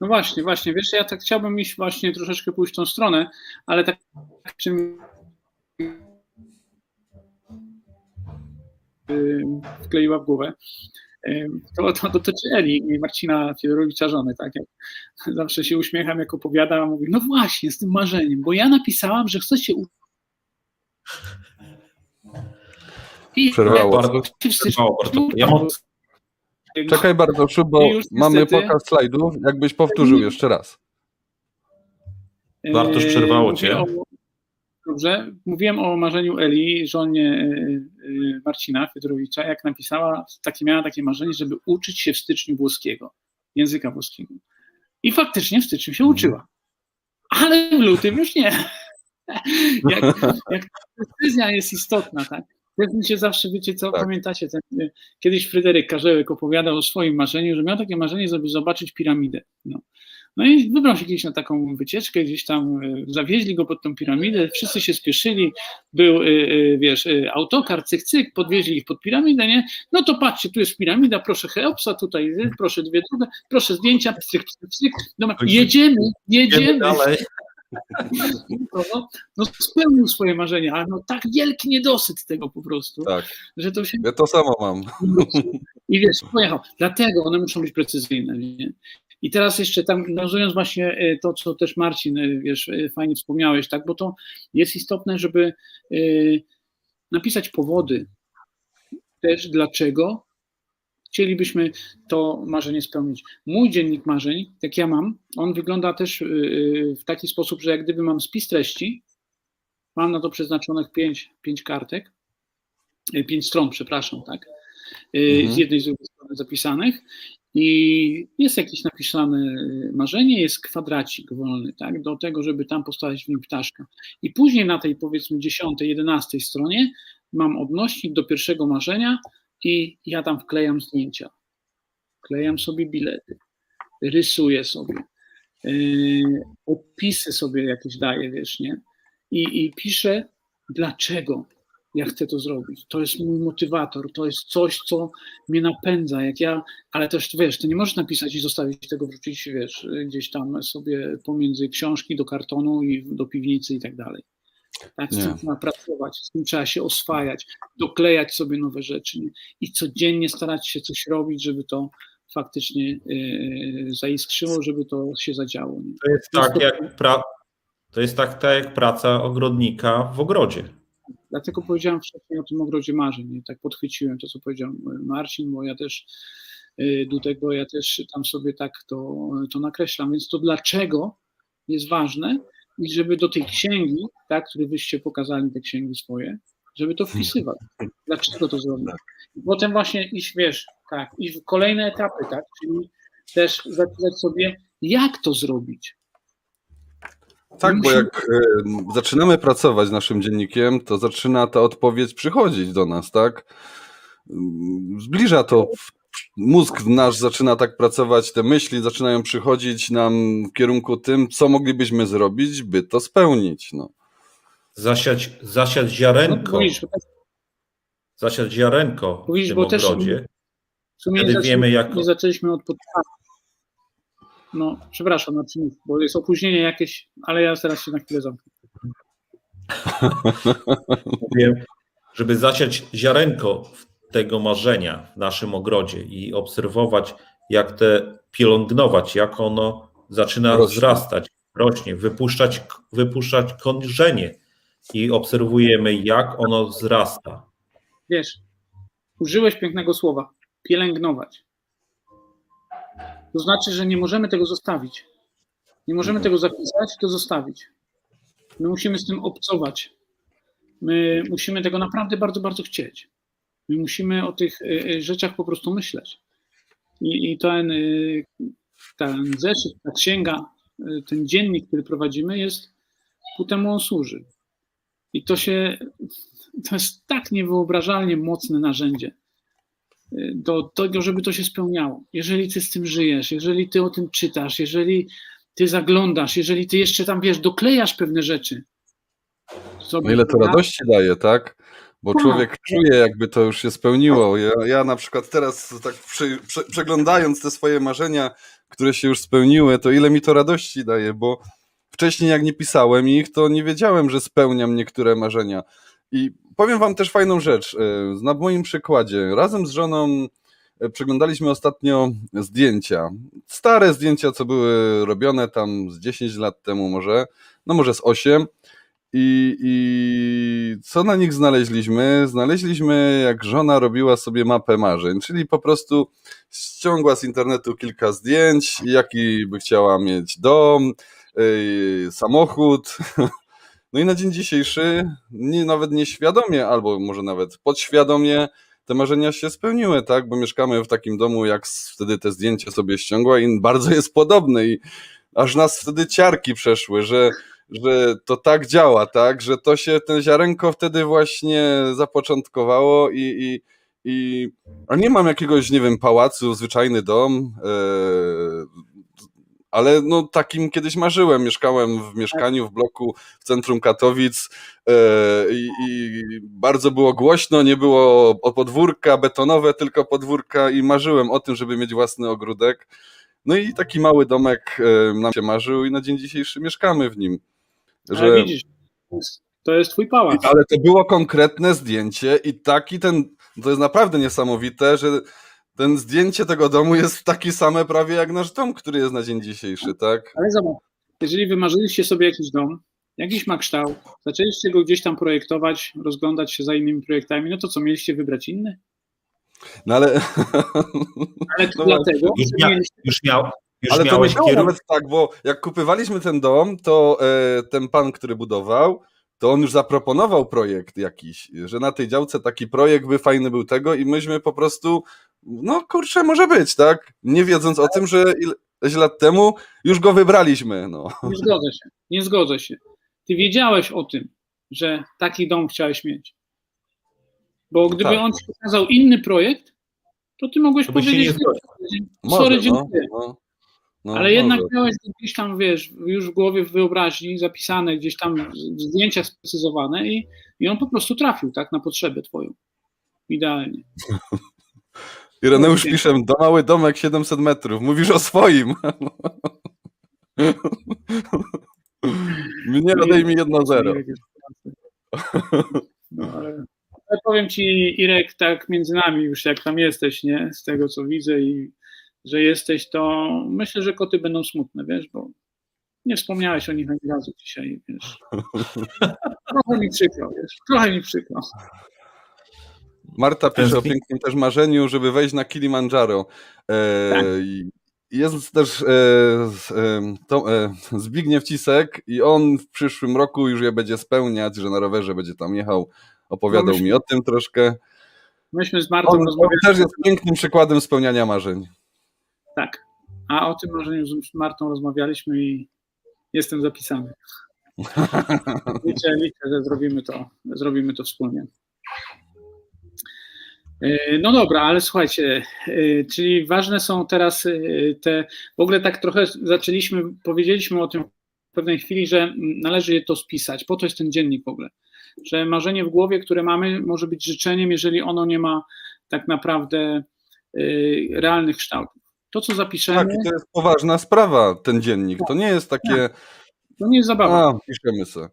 No właśnie, wiesz, ja tak chciałbym iść właśnie troszeczkę pójść w tą stronę, ale tak czym wkleiła w głowę, to dotyczy Eli i Marcina Fiedorowicza, żony, tak? Jak zawsze się uśmiecham, jak opowiadam, mówię, no właśnie, z tym marzeniem, bo ja napisałam, że chcę się Czekaj Bartoszu, bo mamy pokaz slajdów, jakbyś powtórzył jeszcze raz. Bartosz, przerwało cię. Dobrze, mówiłem o marzeniu Eli, żonie Marcina Fiedorowicza, jak napisała, miała takie marzenie, żeby uczyć się w styczniu włoskiego, języka włoskiego. I faktycznie w styczniu się uczyła, ale w lutym już nie. jak decyzja jest istotna, tak? Pewnie się zawsze, wiecie co, tak. Pamiętacie, kiedyś Fryderyk Karzełek opowiadał o swoim marzeniu, że miał takie marzenie, żeby zobaczyć piramidę. No i wybrał się gdzieś na taką wycieczkę, gdzieś tam zawieźli go pod tą piramidę, wszyscy się spieszyli, był, wiesz, autokar, cyk, podwieźli ich pod piramidę, nie? No to patrzcie, tu jest piramida, proszę Cheopsa, tutaj proszę dwie drugie, proszę zdjęcia, cyk, no, jedziemy. No spełnił swoje marzenia, ale no tak wielki niedosyt tego po prostu, tak. Że to się... Ja to samo mam. I wiesz, pojechał. Dlatego one muszą być precyzyjne. Nie? I teraz jeszcze tam, nawiązując właśnie to, co też Marcin, wiesz, fajnie wspomniałeś, tak, bo to jest istotne, żeby napisać powody też, dlaczego chcielibyśmy to marzenie spełnić. Mój dziennik marzeń, jak ja mam, on wygląda też w taki sposób, że jak gdyby mam spis treści, mam na to przeznaczonych 5 kartek, 5 stron, przepraszam, tak, z jednej z drugiej strony zapisanych i jest jakieś napisane marzenie, jest kwadracik wolny, tak, do tego, żeby tam postawić w nim ptaszka. I później na tej, powiedzmy, 10, 11 stronie mam odnośnik do pierwszego marzenia, i ja tam wklejam zdjęcia, wklejam sobie bilety, rysuję sobie, opisy sobie jakieś daję, wiesz, nie? I piszę, dlaczego ja chcę to zrobić. To jest mój motywator, to jest coś, co mnie napędza, jak ja, ale też, wiesz, ty nie możesz napisać i zostawić tego, wrzucić, wiesz, gdzieś tam sobie pomiędzy książki do kartonu i do piwnicy i tak dalej. Tak, z tym trzeba pracować, z tym trzeba się oswajać, doklejać sobie nowe rzeczy, nie? I codziennie starać się coś robić, żeby to faktycznie zaiskrzyło, żeby to się zadziało. Nie? To jest tak jak praca ogrodnika w ogrodzie. Dlatego powiedziałem wcześniej o tym ogrodzie marzeń, nie? Tak podchwyciłem to, co powiedział Marcin, bo ja też do tego, ja też tam sobie tak to nakreślam, więc to dlaczego jest ważne, i żeby do tej księgi, tak, której wyście pokazali, te księgi swoje, żeby to wpisywać. Dlaczego to zrobić? Potem właśnie iść, wiesz, tak, iść w kolejne etapy, tak, czyli też zapisać sobie, jak to zrobić. Tak, bo jak zaczynamy pracować naszym dziennikiem, to zaczyna ta odpowiedź przychodzić do nas, tak? Zbliża to... Mózg nasz zaczyna tak pracować, te myśli zaczynają przychodzić nam w kierunku tym, co moglibyśmy zrobić, by to spełnić. No. Zasiać ziarenko. No, mówisz, zasiać ziarenko w tym ogrodzie. Wtedy wiemy, jak... Nie zaczęliśmy od podstawy. No, przepraszam, bo jest opóźnienie jakieś, ale ja teraz się na chwilę zamknę. Mówię, żeby zasiać ziarenko w tego marzenia w naszym ogrodzie i obserwować, jak te pielęgnować, jak ono zaczyna wzrastać, rośnie, wypuszczać korzenie i obserwujemy, jak ono wzrasta. Wiesz, użyłeś pięknego słowa, pielęgnować. To znaczy, że nie możemy tego zostawić. Nie możemy tego zapisać, to zostawić. My musimy z tym obcować. My musimy tego naprawdę bardzo, bardzo chcieć. My musimy o tych rzeczach po prostu myśleć. I ten zeszyt, ta księga, ten dziennik, który prowadzimy, jest ku temu on służy. I to jest tak niewyobrażalnie mocne narzędzie do tego, żeby to się spełniało. Jeżeli ty z tym żyjesz, jeżeli ty o tym czytasz, jeżeli ty zaglądasz, jeżeli ty jeszcze tam, wiesz, doklejasz pewne rzeczy. No ile to radości daje, tak? Bo człowiek czuje, jakby to już się spełniło. Ja na przykład teraz tak przeglądając te swoje marzenia, które się już spełniły, to ile mi to radości daje, bo wcześniej jak nie pisałem ich, to nie wiedziałem, że spełniam niektóre marzenia. I powiem wam też fajną rzecz, na moim przykładzie. Razem z żoną przeglądaliśmy ostatnio zdjęcia. Stare zdjęcia, co były robione tam z 10 lat temu może, no może z 8. I co na nich znaleźliśmy? Znaleźliśmy, jak żona robiła sobie mapę marzeń, czyli po prostu ściągła z internetu kilka zdjęć, jaki by chciała mieć dom, samochód. No i na dzień dzisiejszy nawet nieświadomie, albo może nawet podświadomie te marzenia się spełniły, tak? Bo mieszkamy w takim domu, jak wtedy te zdjęcia sobie ściągła i bardzo jest podobny i aż nas wtedy ciarki przeszły, że to tak działa, tak, że to się, ten ziarenko wtedy właśnie zapoczątkowało i a nie mam jakiegoś, nie wiem, pałacu, zwyczajny dom, ale no takim kiedyś marzyłem, mieszkałem w mieszkaniu, w bloku w centrum Katowic i bardzo było głośno, nie było podwórka, betonowe tylko podwórka i marzyłem o tym, żeby mieć własny ogródek, no i taki mały domek nam się marzył i na dzień dzisiejszy mieszkamy w nim. Ale widzisz, to jest twój pałac. Ale to było konkretne zdjęcie i taki ten, to jest naprawdę niesamowite, że ten zdjęcie tego domu jest takie same prawie jak nasz dom, który jest na dzień dzisiejszy, tak? Ale zobacz, jeżeli wymarzyliście sobie jakiś dom, jakiś ma kształt, zaczęliście go gdzieś tam projektować, rozglądać się za innymi projektami, no to co, mieliście wybrać inny? No ale... Ale to no dlatego... Już miałeś to kierunek. Nawet tak, bo jak kupywaliśmy ten dom, to ten pan, który budował, to on już zaproponował projekt jakiś, że na tej działce taki projekt by fajny był tego i myśmy po prostu, no kurczę, może być, tak? Nie wiedząc o tym, że ileś lat temu już go wybraliśmy. No. Nie zgodzę się. Ty wiedziałeś o tym, że taki dom chciałeś mieć. Bo gdyby on ci pokazał inny projekt, to ty mogłeś powiedzieć, sorry, dziękuję. No, ale jednak miałeś gdzieś tam, wiesz, już w głowie, w wyobraźni zapisane, gdzieś tam zdjęcia sprecyzowane i on po prostu trafił, tak, na potrzebę twoją. Idealnie. Ireneusz pisze, mały domek 700 metrów, mówisz o swoim. Mnie odejmij 1-0. No, ale powiem ci, Irek, tak między nami już, jak tam jesteś, nie, z tego co widzę i że jesteś, to myślę, że koty będą smutne, wiesz, bo nie wspomniałeś o nich ani razu dzisiaj, wiesz. Trochę mi przykro. Marta pisze o pięknym też marzeniu, żeby wejść na Kilimandżaro. Tak. Jest też Zbigniew Cisek i on w przyszłym roku już je będzie spełniać, że na rowerze będzie tam jechał. Opowiadał mi o tym troszkę. Myśmy z Martą rozmawiali. Też jest pięknym przykładem spełniania marzeń. Tak, a o tym marzeniu z Martą rozmawialiśmy i jestem zapisany. Liczę, że zrobimy to wspólnie. No dobra, ale słuchajcie, czyli ważne są teraz te, w ogóle tak trochę powiedzieliśmy o tym w pewnej chwili, że należy je to spisać, po to jest ten dziennik w ogóle, że marzenie w głowie, które mamy, może być życzeniem, jeżeli ono nie ma tak naprawdę realnych kształtów. To, co zapiszemy... Tak, to jest poważna sprawa, ten dziennik. To nie jest takie... To nie jest zabawa. Piszemy sobie.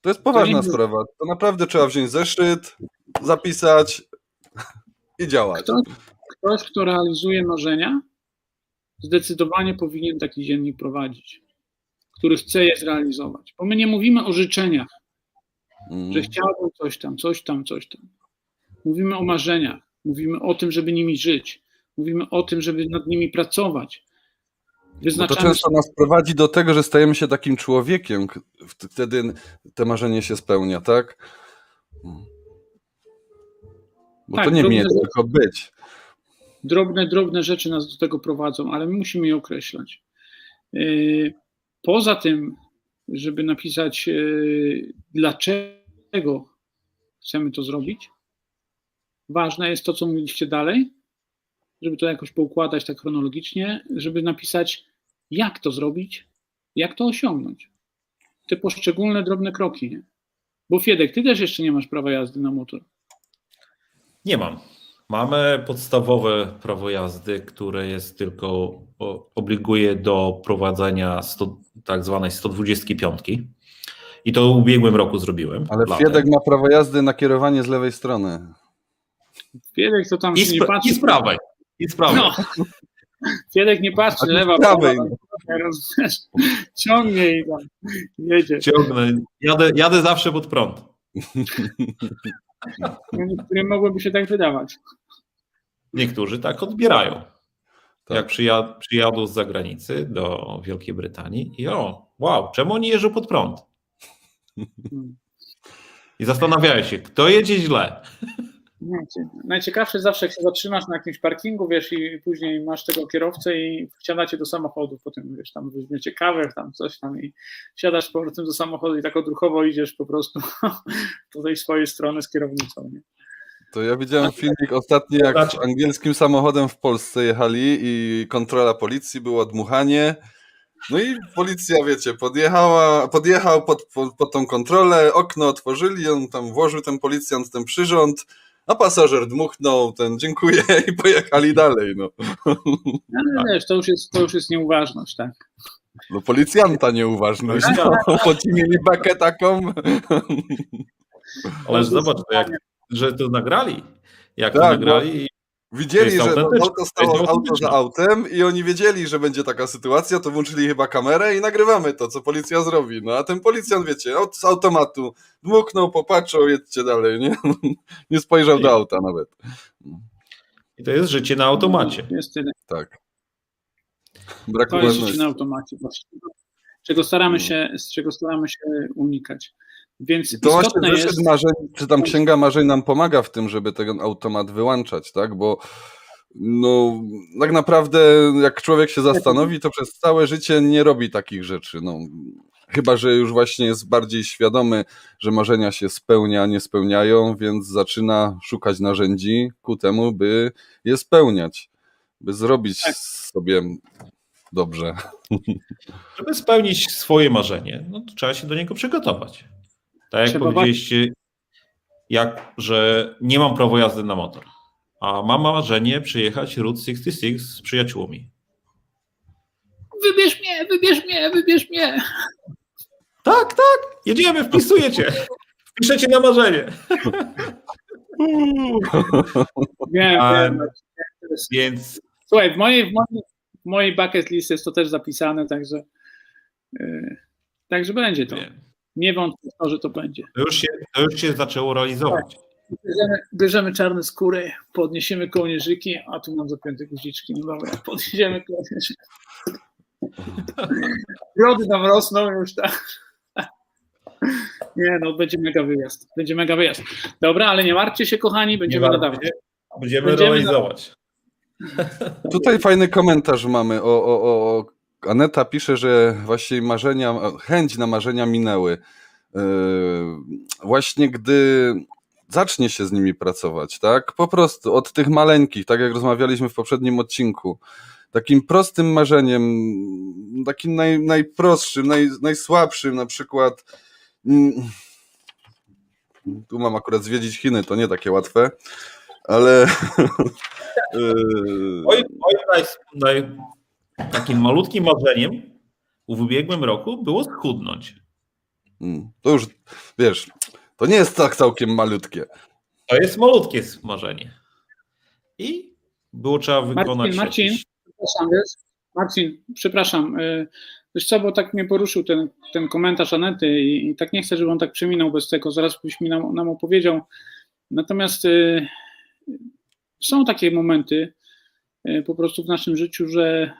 To jest poważna sprawa. To naprawdę trzeba wziąć zeszyt, zapisać, nie działać. Ktoś, kto realizuje marzenia, zdecydowanie powinien taki dziennik prowadzić, który chce je zrealizować. Bo my nie mówimy o życzeniach, że chciałbym coś tam, coś tam, coś tam. Mówimy o marzeniach, mówimy o tym, żeby nimi żyć, mówimy o tym, żeby nad nimi pracować. No to często nas prowadzi do tego, że stajemy się takim człowiekiem, wtedy to marzenie się spełnia, tak? Bo tak, to nie mieć, tylko być. Drobne rzeczy nas do tego prowadzą, ale my musimy je określać. Poza tym, żeby napisać, dlaczego chcemy to zrobić, ważne jest to, co mówiliście dalej, żeby to jakoś poukładać tak chronologicznie, żeby napisać, jak to zrobić, jak to osiągnąć. Te poszczególne drobne kroki, nie? Bo Fiedek, ty też jeszcze nie masz prawa jazdy na motor. Nie mam. Mamy podstawowe prawo jazdy, które jest tylko, obliguje do prowadzenia tak zwanej 125. I to w ubiegłym roku zrobiłem. Ale Fiedek ma prawo jazdy na kierowanie z lewej strony. Fiedek to tam się nie patrzy. I z prawej. No. Fiedek nie patrzy, lewa ciągnie i tam jedzie. Ciągnę. Jadę zawsze pod prąd. Niektóre mogłyby się tak wydawać. Niektórzy tak odbierają. Tak. Jak przyjadą z zagranicy do Wielkiej Brytanii i czemu oni jeżdżą pod prąd? I zastanawiają się, kto jedzie źle. Najciekawsze zawsze, jak się zatrzymasz na jakimś parkingu, wiesz, i później masz tego kierowcę i wsiadacie do samochodu, potem wiesz, tam weźmiecie kawę, tam coś tam i siadasz po tym do samochodu i tak odruchowo idziesz po prostu do tej swojej strony z kierownicą. Nie? To ja widziałem filmik ostatni, jak z angielskim samochodem w Polsce jechali i kontrola policji, było dmuchanie. No i policja, wiecie, podjechał pod tą kontrolę, okno otworzyli, on tam włożył ten policjant, ten przyrząd, a pasażer dmuchnął, ten dziękuję i pojechali dalej. No. Ale wiesz, to już jest nieuważność, tak? No policjanta nieuważność, po imieniu Baketakom. Ale zobacz, że to nagrali. Jak tak, to nagrali. Widzieli, że auto stało auto za autem i oni wiedzieli, że będzie taka sytuacja, to włączyli chyba kamerę i nagrywamy to, co policja zrobi. No a ten policjant, wiecie, z automatu dmuchnął, popatrzył, jedźcie dalej, nie? Nie spojrzał do auta nawet. I to jest życie na automacie. Jest tyle. Tak. Brak to jest życie na automacie właśnie. Czego staramy się unikać. Więc to właśnie zeszyt marzeń, czy tam księga marzeń nam pomaga w tym, żeby ten automat wyłączać, tak? Bo no, tak naprawdę jak człowiek się zastanowi, to przez całe życie nie robi takich rzeczy. No, chyba że już właśnie jest bardziej świadomy, że marzenia się nie spełniają, więc zaczyna szukać narzędzi ku temu, by je spełniać, by zrobić sobie dobrze. Żeby spełnić swoje marzenie, no to trzeba się do niego przygotować. Tak jak powiedzieliście, że nie mam prawa jazdy na motor, a mam marzenie przyjechać Route 66 z przyjaciółmi. Wybierz mnie. Tak, jedziemy, wpiszecie na marzenie. Wiem. Więc... Słuchaj, w mojej bucket list jest to też zapisane, także będzie to. Nie wątpię w to, że to będzie. To już się zaczęło realizować. Tak. Bierzemy czarne skóry, podniesiemy kołnierzyki, a tu mam zapięte guziczki. No dobra, podniesiemy kołnierzyki. Grody nam rosną już, tak. Nie no, będzie mega wyjazd. Dobra, ale nie martwcie się, kochani, będziemy nadawać. Będziemy realizować. Tutaj fajny komentarz mamy o Aneta pisze, że właśnie chęć na marzenia minęły. Właśnie gdy zacznie się z nimi pracować, tak? Po prostu od tych maleńkich, tak jak rozmawialiśmy w poprzednim odcinku. Takim prostym marzeniem, takim najprostszym, najsłabszym, na przykład tu mam akurat zwiedzić Chiny, to nie takie łatwe, ale takim malutkim marzeniem w ubiegłym roku było schudnąć. To już, wiesz, to nie jest tak całkiem malutkie. To jest malutkie marzenie. i było trzeba wykonać... Marcin, przepraszam. Wiesz co, bo tak mnie poruszył ten komentarz Anety i tak nie chcę, żeby on tak przeminął bez tego, zaraz byś mi nam opowiedział. Natomiast są takie momenty po prostu w naszym życiu, że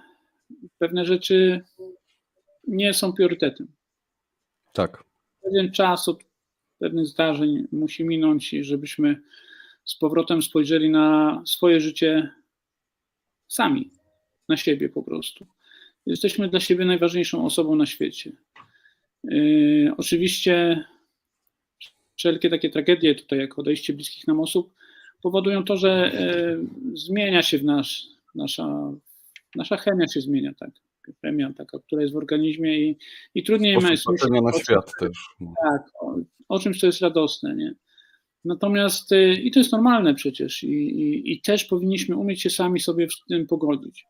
pewne rzeczy nie są priorytetem. Tak. Pewien czas od pewnych zdarzeń musi minąć, żebyśmy z powrotem spojrzeli na swoje życie sami, na siebie po prostu. Jesteśmy dla siebie najważniejszą osobą na świecie. Oczywiście wszelkie takie tragedie tutaj, jak odejście bliskich nam osób, powodują to, że zmienia się nasza chemia się zmienia, tak. Chemia taka, która jest w organizmie i trudniej jest myśleć na świat też. Tak, o czymś, co jest radosne, nie? Natomiast i to jest normalne przecież i też powinniśmy umieć się sami sobie z tym pogodzić.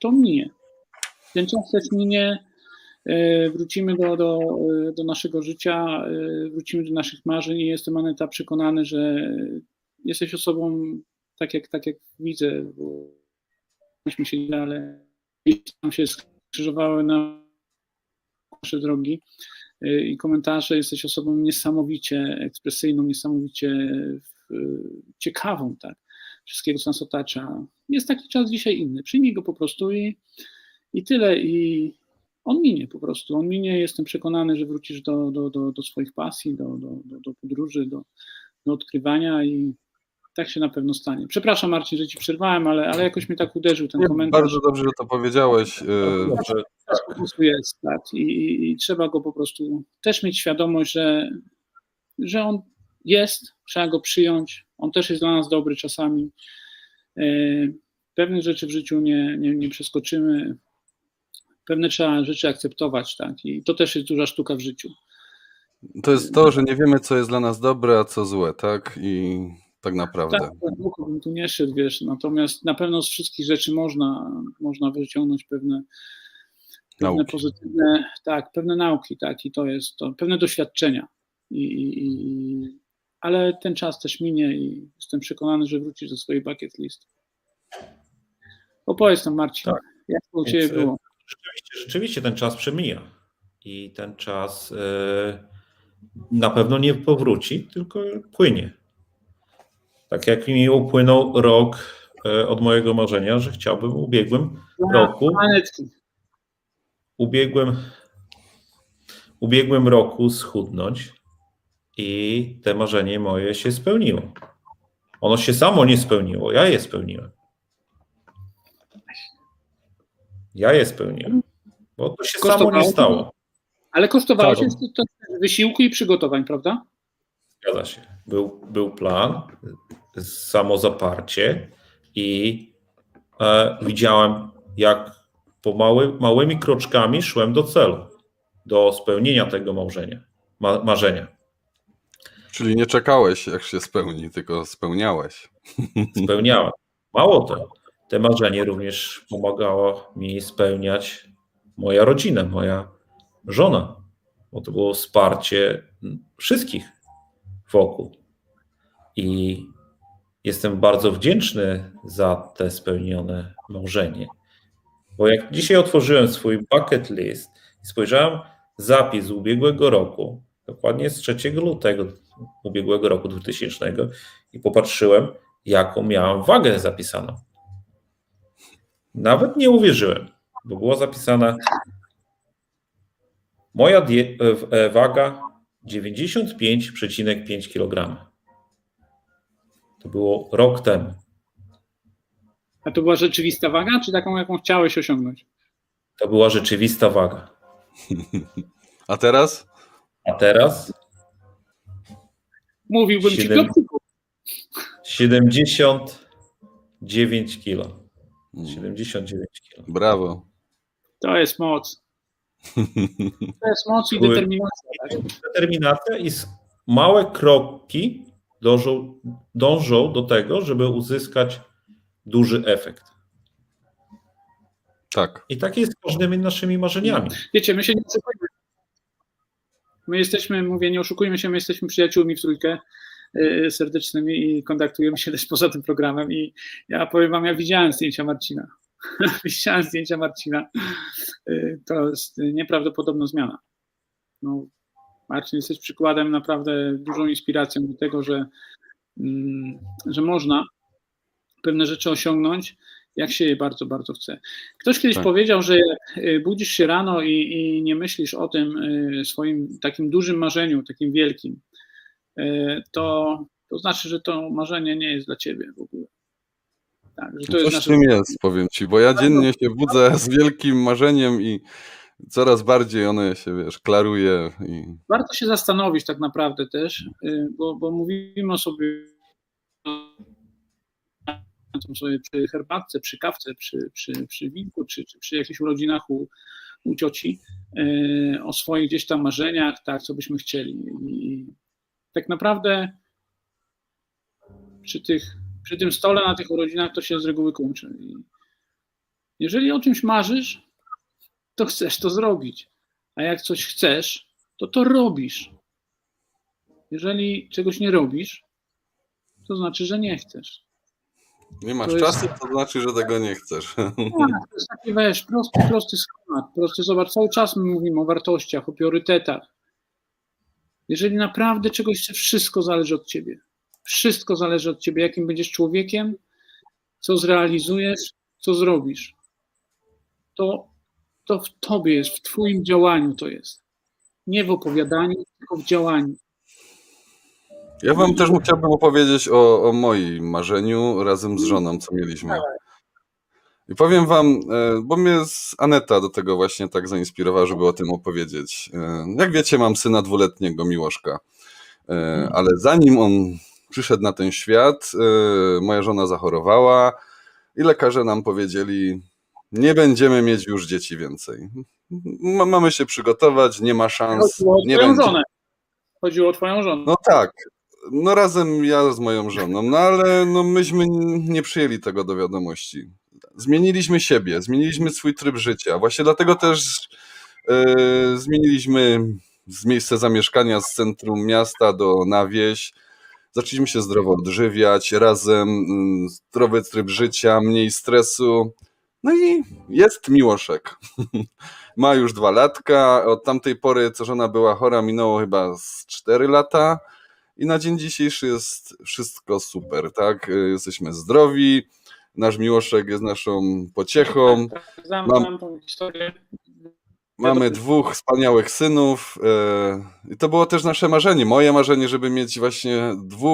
To minie. Ten czas też minie, wrócimy do naszego życia, wrócimy do naszych marzeń i jestem, Aneta, przekonany, że jesteś osobą, tak jak widzę, bo myśmy się ale tam się skrzyżowały nasze drogi i komentarze, jesteś osobą niesamowicie ekspresyjną, niesamowicie ciekawą, tak, wszystkiego, co nas otacza. Jest taki czas dzisiaj inny, przyjmij go po prostu i tyle, i on minie po prostu, on minie, jestem przekonany, że wrócisz do swoich pasji, do podróży, do odkrywania i tak się na pewno stanie. Przepraszam, Marcin, że ci przerwałem, ale jakoś mnie tak uderzył ten komentarz. Bardzo dobrze, że to powiedziałeś. Po prostu jest, tak, i trzeba go po prostu też mieć świadomość, że on jest, trzeba go przyjąć, on też jest dla nas dobry czasami. Pewnych rzeczy w życiu nie przeskoczymy, pewne trzeba rzeczy akceptować, tak, i to też jest duża sztuka w życiu. To jest to, że nie wiemy, co jest dla nas dobre, a co złe, tak? I tak naprawdę. Tak, długo bym tu nie szedł, wiesz, natomiast na pewno z wszystkich rzeczy można wyciągnąć pewne pozytywne, tak, pewne nauki, tak, i to jest to, pewne doświadczenia. Ale ten czas też minie i jestem przekonany, że wrócisz do swojej bucket list. Opowiedz nam, Marcin, tak. Jak to u Ciebie było? Rzeczywiście ten czas przemija. I ten czas na pewno nie powróci, tylko płynie. Tak jak mi upłynął rok od mojego marzenia, że chciałbym ubiegłym roku schudnąć i te marzenie moje się spełniło. Ono się samo nie spełniło, ja je spełniłem. Bo to się samo nie stało. Ale kosztowało się to wysiłku i przygotowań, prawda? Zgadza się. Był plan, samozaparcie i widziałem, jak małymi kroczkami szłem do celu, do spełnienia tego marzenia. Czyli nie czekałeś, jak się spełni, tylko spełniałeś. Spełniałem. Mało to. Te marzenie również pomagało mi spełniać moja rodzina, moja żona, bo to było wsparcie wszystkich wokół. I jestem bardzo wdzięczny za te spełnione marzenie. Bo jak dzisiaj otworzyłem swój bucket list i spojrzałem zapis z ubiegłego roku, dokładnie z 3 lutego ubiegłego roku 2000 i popatrzyłem, jaką miałem wagę zapisaną. Nawet nie uwierzyłem, bo była zapisana moja waga 95,5 kg. To było rok temu. A to była rzeczywista waga, czy taką, jaką chciałeś osiągnąć? To była rzeczywista waga. A teraz? Mówiłbym ci 79 kg. 79 kg. Brawo. To jest moc. To jest moc i determinacja. Determinacja i małe kroki dążą do tego, żeby uzyskać duży efekt. Tak. I tak jest z każdymi naszymi marzeniami. Wiecie, my się nie oszukujemy. My jesteśmy, mówię, nie oszukujmy się, my jesteśmy przyjaciółmi w trójkę. serdecznymi i kontaktujemy się też poza tym programem. I ja powiem wam, ja widziałem zdjęcia Marcina. Widziałem zdjęcia Marcina. To jest nieprawdopodobna zmiana. No, Marcin, jesteś przykładem, naprawdę dużą inspiracją do tego, że można pewne rzeczy osiągnąć, jak się je bardzo, bardzo chce. Ktoś kiedyś powiedział, że budzisz się rano i nie myślisz o tym swoim takim dużym marzeniu, takim wielkim, to znaczy, że to marzenie nie jest dla ciebie w ogóle. Tak, że to jest coś w tym jest, powiem ci, bo ja dziennie się budzę z wielkim marzeniem i coraz bardziej one się, klaruje. I... Warto się zastanowić tak naprawdę też, bo mówimy o sobie, przy herbatce, przy kawce, przy winku, czy przy jakichś urodzinach u cioci, o swoich gdzieś tam marzeniach, tak, co byśmy chcieli. I tak naprawdę przy tym stole na tych urodzinach to się z reguły kończy. I jeżeli o czymś marzysz, to chcesz to zrobić, a jak coś chcesz, to robisz. Jeżeli czegoś nie robisz, to znaczy, że nie chcesz. Nie masz czasu, to znaczy, że tego nie chcesz. No, to jest taki prosty schemat. Zobacz, cały czas my mówimy o wartościach, o priorytetach. Jeżeli naprawdę czegoś chcesz, wszystko zależy od ciebie. Wszystko zależy od ciebie, jakim będziesz człowiekiem, co zrealizujesz, co zrobisz. To w tobie jest, w twoim działaniu to jest. Nie w opowiadaniu, tylko w działaniu. Ja wam też chciałbym opowiedzieć o moim marzeniu razem z żoną, co mieliśmy. I powiem wam, bo mnie Aneta do tego właśnie tak zainspirowała, żeby o tym opowiedzieć. Jak wiecie, mam syna dwuletniego, Miłoszka. Ale zanim on przyszedł na ten świat, moja żona zachorowała i lekarze nam powiedzieli, nie będziemy mieć już dzieci więcej. Mamy się przygotować, nie ma szans. Chodziło o twoją żonę. No tak. No razem ja z moją żoną, no ale myśmy nie przyjęli tego do wiadomości. Zmieniliśmy siebie, zmieniliśmy swój tryb życia. Właśnie dlatego też zmieniliśmy z miejsca zamieszkania, z centrum miasta na wieś. Zaczęliśmy się zdrowo odżywiać, razem zdrowy tryb życia, mniej stresu. No i jest Miłoszek. Ma już 2 latka. Od tamtej pory, co żona była chora, minęło chyba z 4 lata. I na dzień dzisiejszy jest wszystko super, tak? Jesteśmy zdrowi, nasz Miłoszek jest naszą pociechą. Znam tą historię. Mamy 2 wspaniałych synów. I to było też nasze marzenie, moje marzenie, żeby mieć właśnie 2,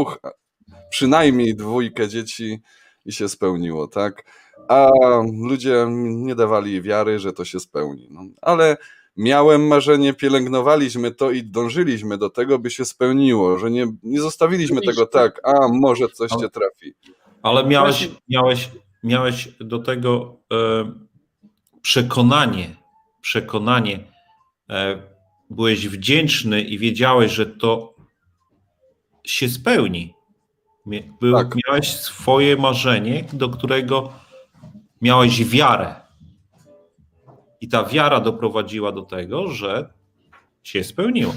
przynajmniej 2 dzieci i się spełniło, tak? A ludzie nie dawali wiary, że to się spełni. No, ale... Miałem marzenie, pielęgnowaliśmy to i dążyliśmy do tego, by się spełniło, że nie zostawiliśmy tego tak, a może coś cię trafi. Ale miałeś do tego przekonanie, byłeś wdzięczny i wiedziałeś, że to się spełni. Tak. Miałeś swoje marzenie, do którego miałeś wiarę. I ta wiara doprowadziła do tego, że się spełniło.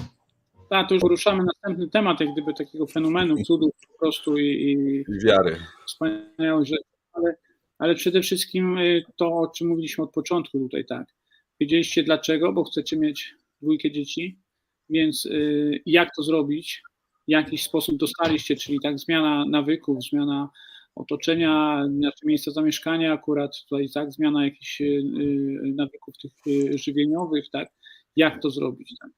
Tak, to już ruszamy następny temat, jak gdyby takiego fenomenu, cudów po prostu i wiary. Wspaniałe rzeczy, ale przede wszystkim to, o czym mówiliśmy od początku tutaj, tak. Wiedzieliście dlaczego, bo chcecie mieć 2 dzieci, więc jak to zrobić, w jakiś sposób dostaliście, czyli tak zmiana nawyków, zmiana otoczenia, miejsca zamieszkania akurat tutaj, tak, zmiana jakichś nawyków tych żywieniowych, tak, jak to zrobić, tak.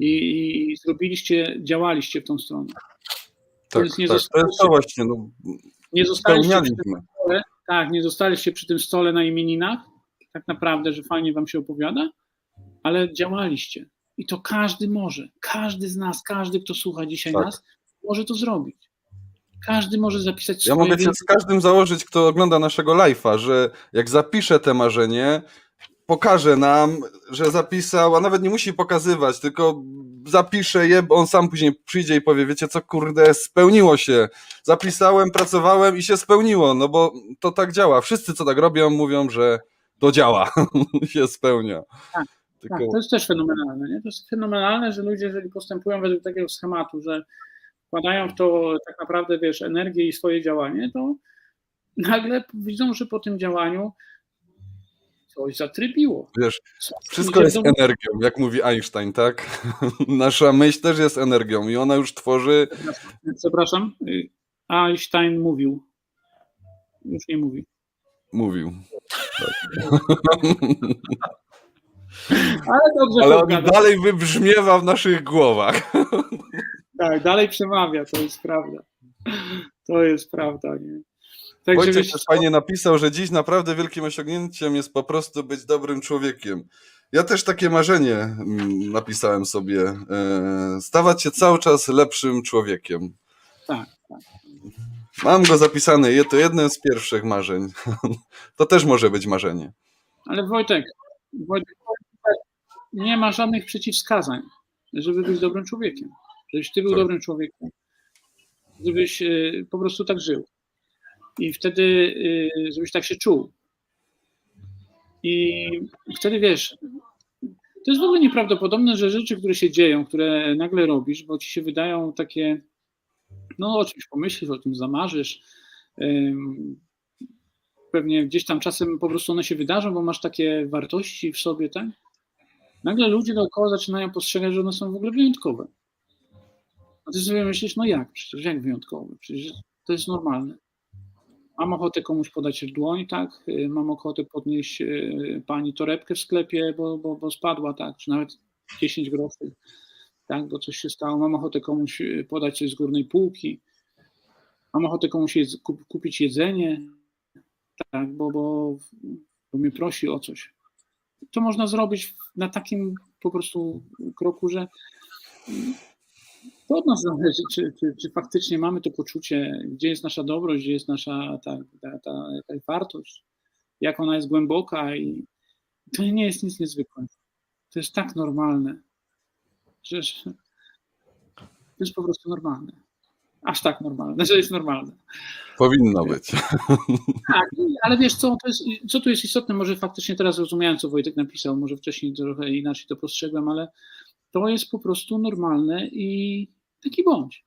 I zrobiliście, działaliście w tą stronę. Tak, więc nie zostaliście przy tym stole na imieninach, tak naprawdę, że fajnie wam się opowiada, ale działaliście. I to każdy może, każdy z nas, każdy, kto słucha dzisiaj nas, może to zrobić. Każdy może zapisać swoje... Ja mogę się z każdym założyć, kto ogląda naszego live'a, że jak zapiszę te marzenie, pokaże nam, że zapisał, a nawet nie musi pokazywać, tylko zapisze je, bo on sam później przyjdzie i powie, wiecie co, kurde, spełniło się. Zapisałem, pracowałem i się spełniło, no bo to tak działa. Wszyscy, co tak robią, mówią, że to działa, się spełnia. Tak, tylko... tak, to jest też fenomenalne, nie? To jest fenomenalne, że ludzie, jeżeli postępują według takiego schematu, że wkładają w to tak naprawdę, wiesz, energię i swoje działanie, to nagle widzą, że po tym działaniu coś zatrybiło. Wiesz, wszystko jest energią, jak mówi Einstein, tak? Nasza myśl też jest energią i ona już tworzy... Przepraszam, Einstein mówił. Już nie mówi. Mówił. Ale dobrze. Ale on dalej wybrzmiewa w naszych głowach. Tak, dalej przemawia, to jest prawda. To jest prawda, nie? Tak, Wojciech żebyś... też fajnie napisał, że dziś naprawdę wielkim osiągnięciem jest po prostu być dobrym człowiekiem. Ja też takie marzenie napisałem sobie. Stawać się cały czas lepszym człowiekiem. Tak, tak. Mam go zapisane, to jedno z pierwszych marzeń. To też może być marzenie. Ale Wojtek, nie ma żadnych przeciwwskazań, żeby być dobrym człowiekiem. Żebyś ty był dobrym człowiekiem. Żebyś po prostu tak żył. I wtedy, żebyś tak się czuł. I wtedy, wiesz, to jest w ogóle nieprawdopodobne, że rzeczy, które się dzieją, które nagle robisz, bo ci się wydają takie, no o czymś pomyślisz, o tym zamarzysz. Pewnie gdzieś tam czasem po prostu one się wydarzą, bo masz takie wartości w sobie, tak? Nagle ludzie dookoła zaczynają postrzegać, że one są w ogóle wyjątkowe. A ty sobie myślisz, no jak? Przecież jak wyjątkowe? Przecież to jest normalne. Mam ochotę komuś podać dłoń, tak? Mam ochotę podnieść pani torebkę w sklepie, bo spadła, tak? Czy nawet 10 groszy, tak? Bo coś się stało. Mam ochotę komuś podać coś z górnej półki. Mam ochotę komuś kupić jedzenie, tak? Bo mnie prosi o coś. To można zrobić na takim po prostu kroku, że to od nas zależy, czy faktycznie mamy to poczucie, gdzie jest nasza dobroć, gdzie jest nasza ta wartość, jak ona jest głęboka i to nie jest nic niezwykłego. To jest tak normalne, że to jest po prostu normalne. Aż tak normalne, że jest normalne. Powinno być. Tak, ale wiesz co, co tu jest istotne, może faktycznie teraz rozumiałem, co Wojtek napisał, może wcześniej trochę inaczej to postrzegłem, ale to jest po prostu normalne i taki bądź.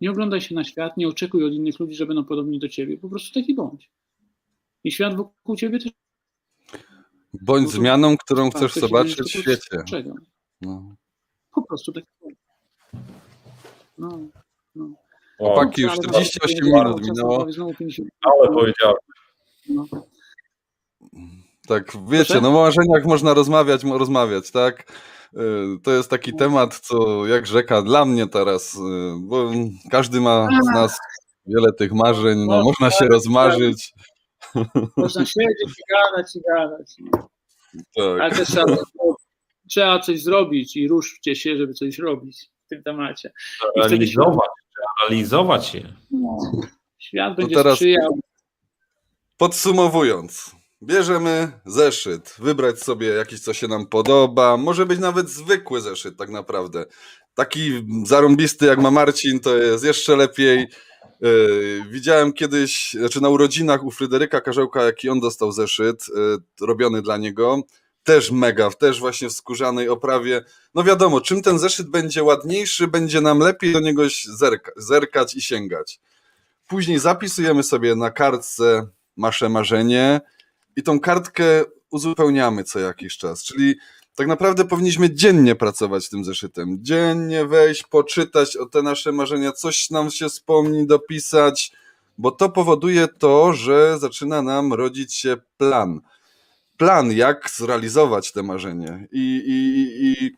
Nie oglądaj się na świat, nie oczekuj od innych ludzi, że będą podobni do ciebie. Po prostu taki bądź. I świat wokół ciebie też... Bądź zmianą, którą chcesz zobaczyć w świecie. No. Po prostu taki bądź. No. Chłopaki, już 48 minut minęło. Ale powiedziałem. No. Tak, wiecie, no o marzeniach można rozmawiać, tak? To jest taki temat, co jak rzeka dla mnie teraz, bo każdy ma z nas wiele tych marzeń, no, można się rozmarzyć. Można siedzieć i gadać. Tak. Ale też trzeba coś zrobić i ruszcie się, żeby coś robić w tym temacie. I realizować je. No, świat będzie sprzyjał. Podsumowując. Bierzemy zeszyt, wybrać sobie jakiś, co się nam podoba, może być nawet zwykły zeszyt tak naprawdę. Taki zarąbisty jak ma Marcin, to jest jeszcze lepiej. Widziałem kiedyś, na urodzinach u Fryderyka Karzełka, jaki on dostał zeszyt, robiony dla niego. Też mega, też właśnie w skórzanej oprawie. No wiadomo, czym ten zeszyt będzie ładniejszy, będzie nam lepiej do niego zerkać i sięgać. Później zapisujemy sobie na kartce nasze marzenie, i tą kartkę uzupełniamy co jakiś czas, czyli tak naprawdę powinniśmy dziennie pracować tym zeszytem. Dziennie wejść, poczytać o te nasze marzenia, coś nam się wspomni, dopisać, bo to powoduje to, że zaczyna nam rodzić się plan. Plan, jak zrealizować te marzenie. I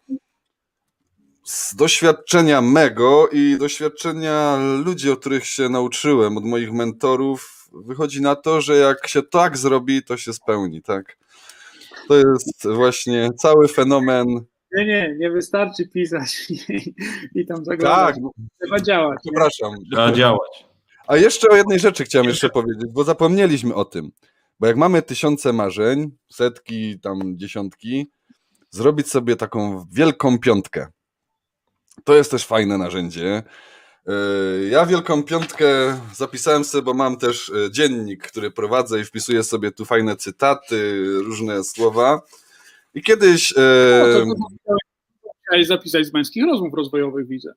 z doświadczenia mego i doświadczenia ludzi, o których się nauczyłem, od moich mentorów, wychodzi na to, że jak się tak zrobi, to się spełni, tak? To jest właśnie cały fenomen. Nie wystarczy pisać i tam zaglądać. Tak. Trzeba działać. Przepraszam. Trzeba działać. A jeszcze o jednej rzeczy chciałem jeszcze powiedzieć, bo zapomnieliśmy o tym. Bo jak mamy tysiące marzeń, setki, tam dziesiątki, zrobić sobie taką wielką piątkę. To jest też fajne narzędzie. Ja Wielką Piątkę zapisałem sobie, bo mam też dziennik, który prowadzę i wpisuję sobie tu fajne cytaty, różne słowa. I kiedyś... Chciałeś zapisać z męskich rozmów rozwojowych, widzę.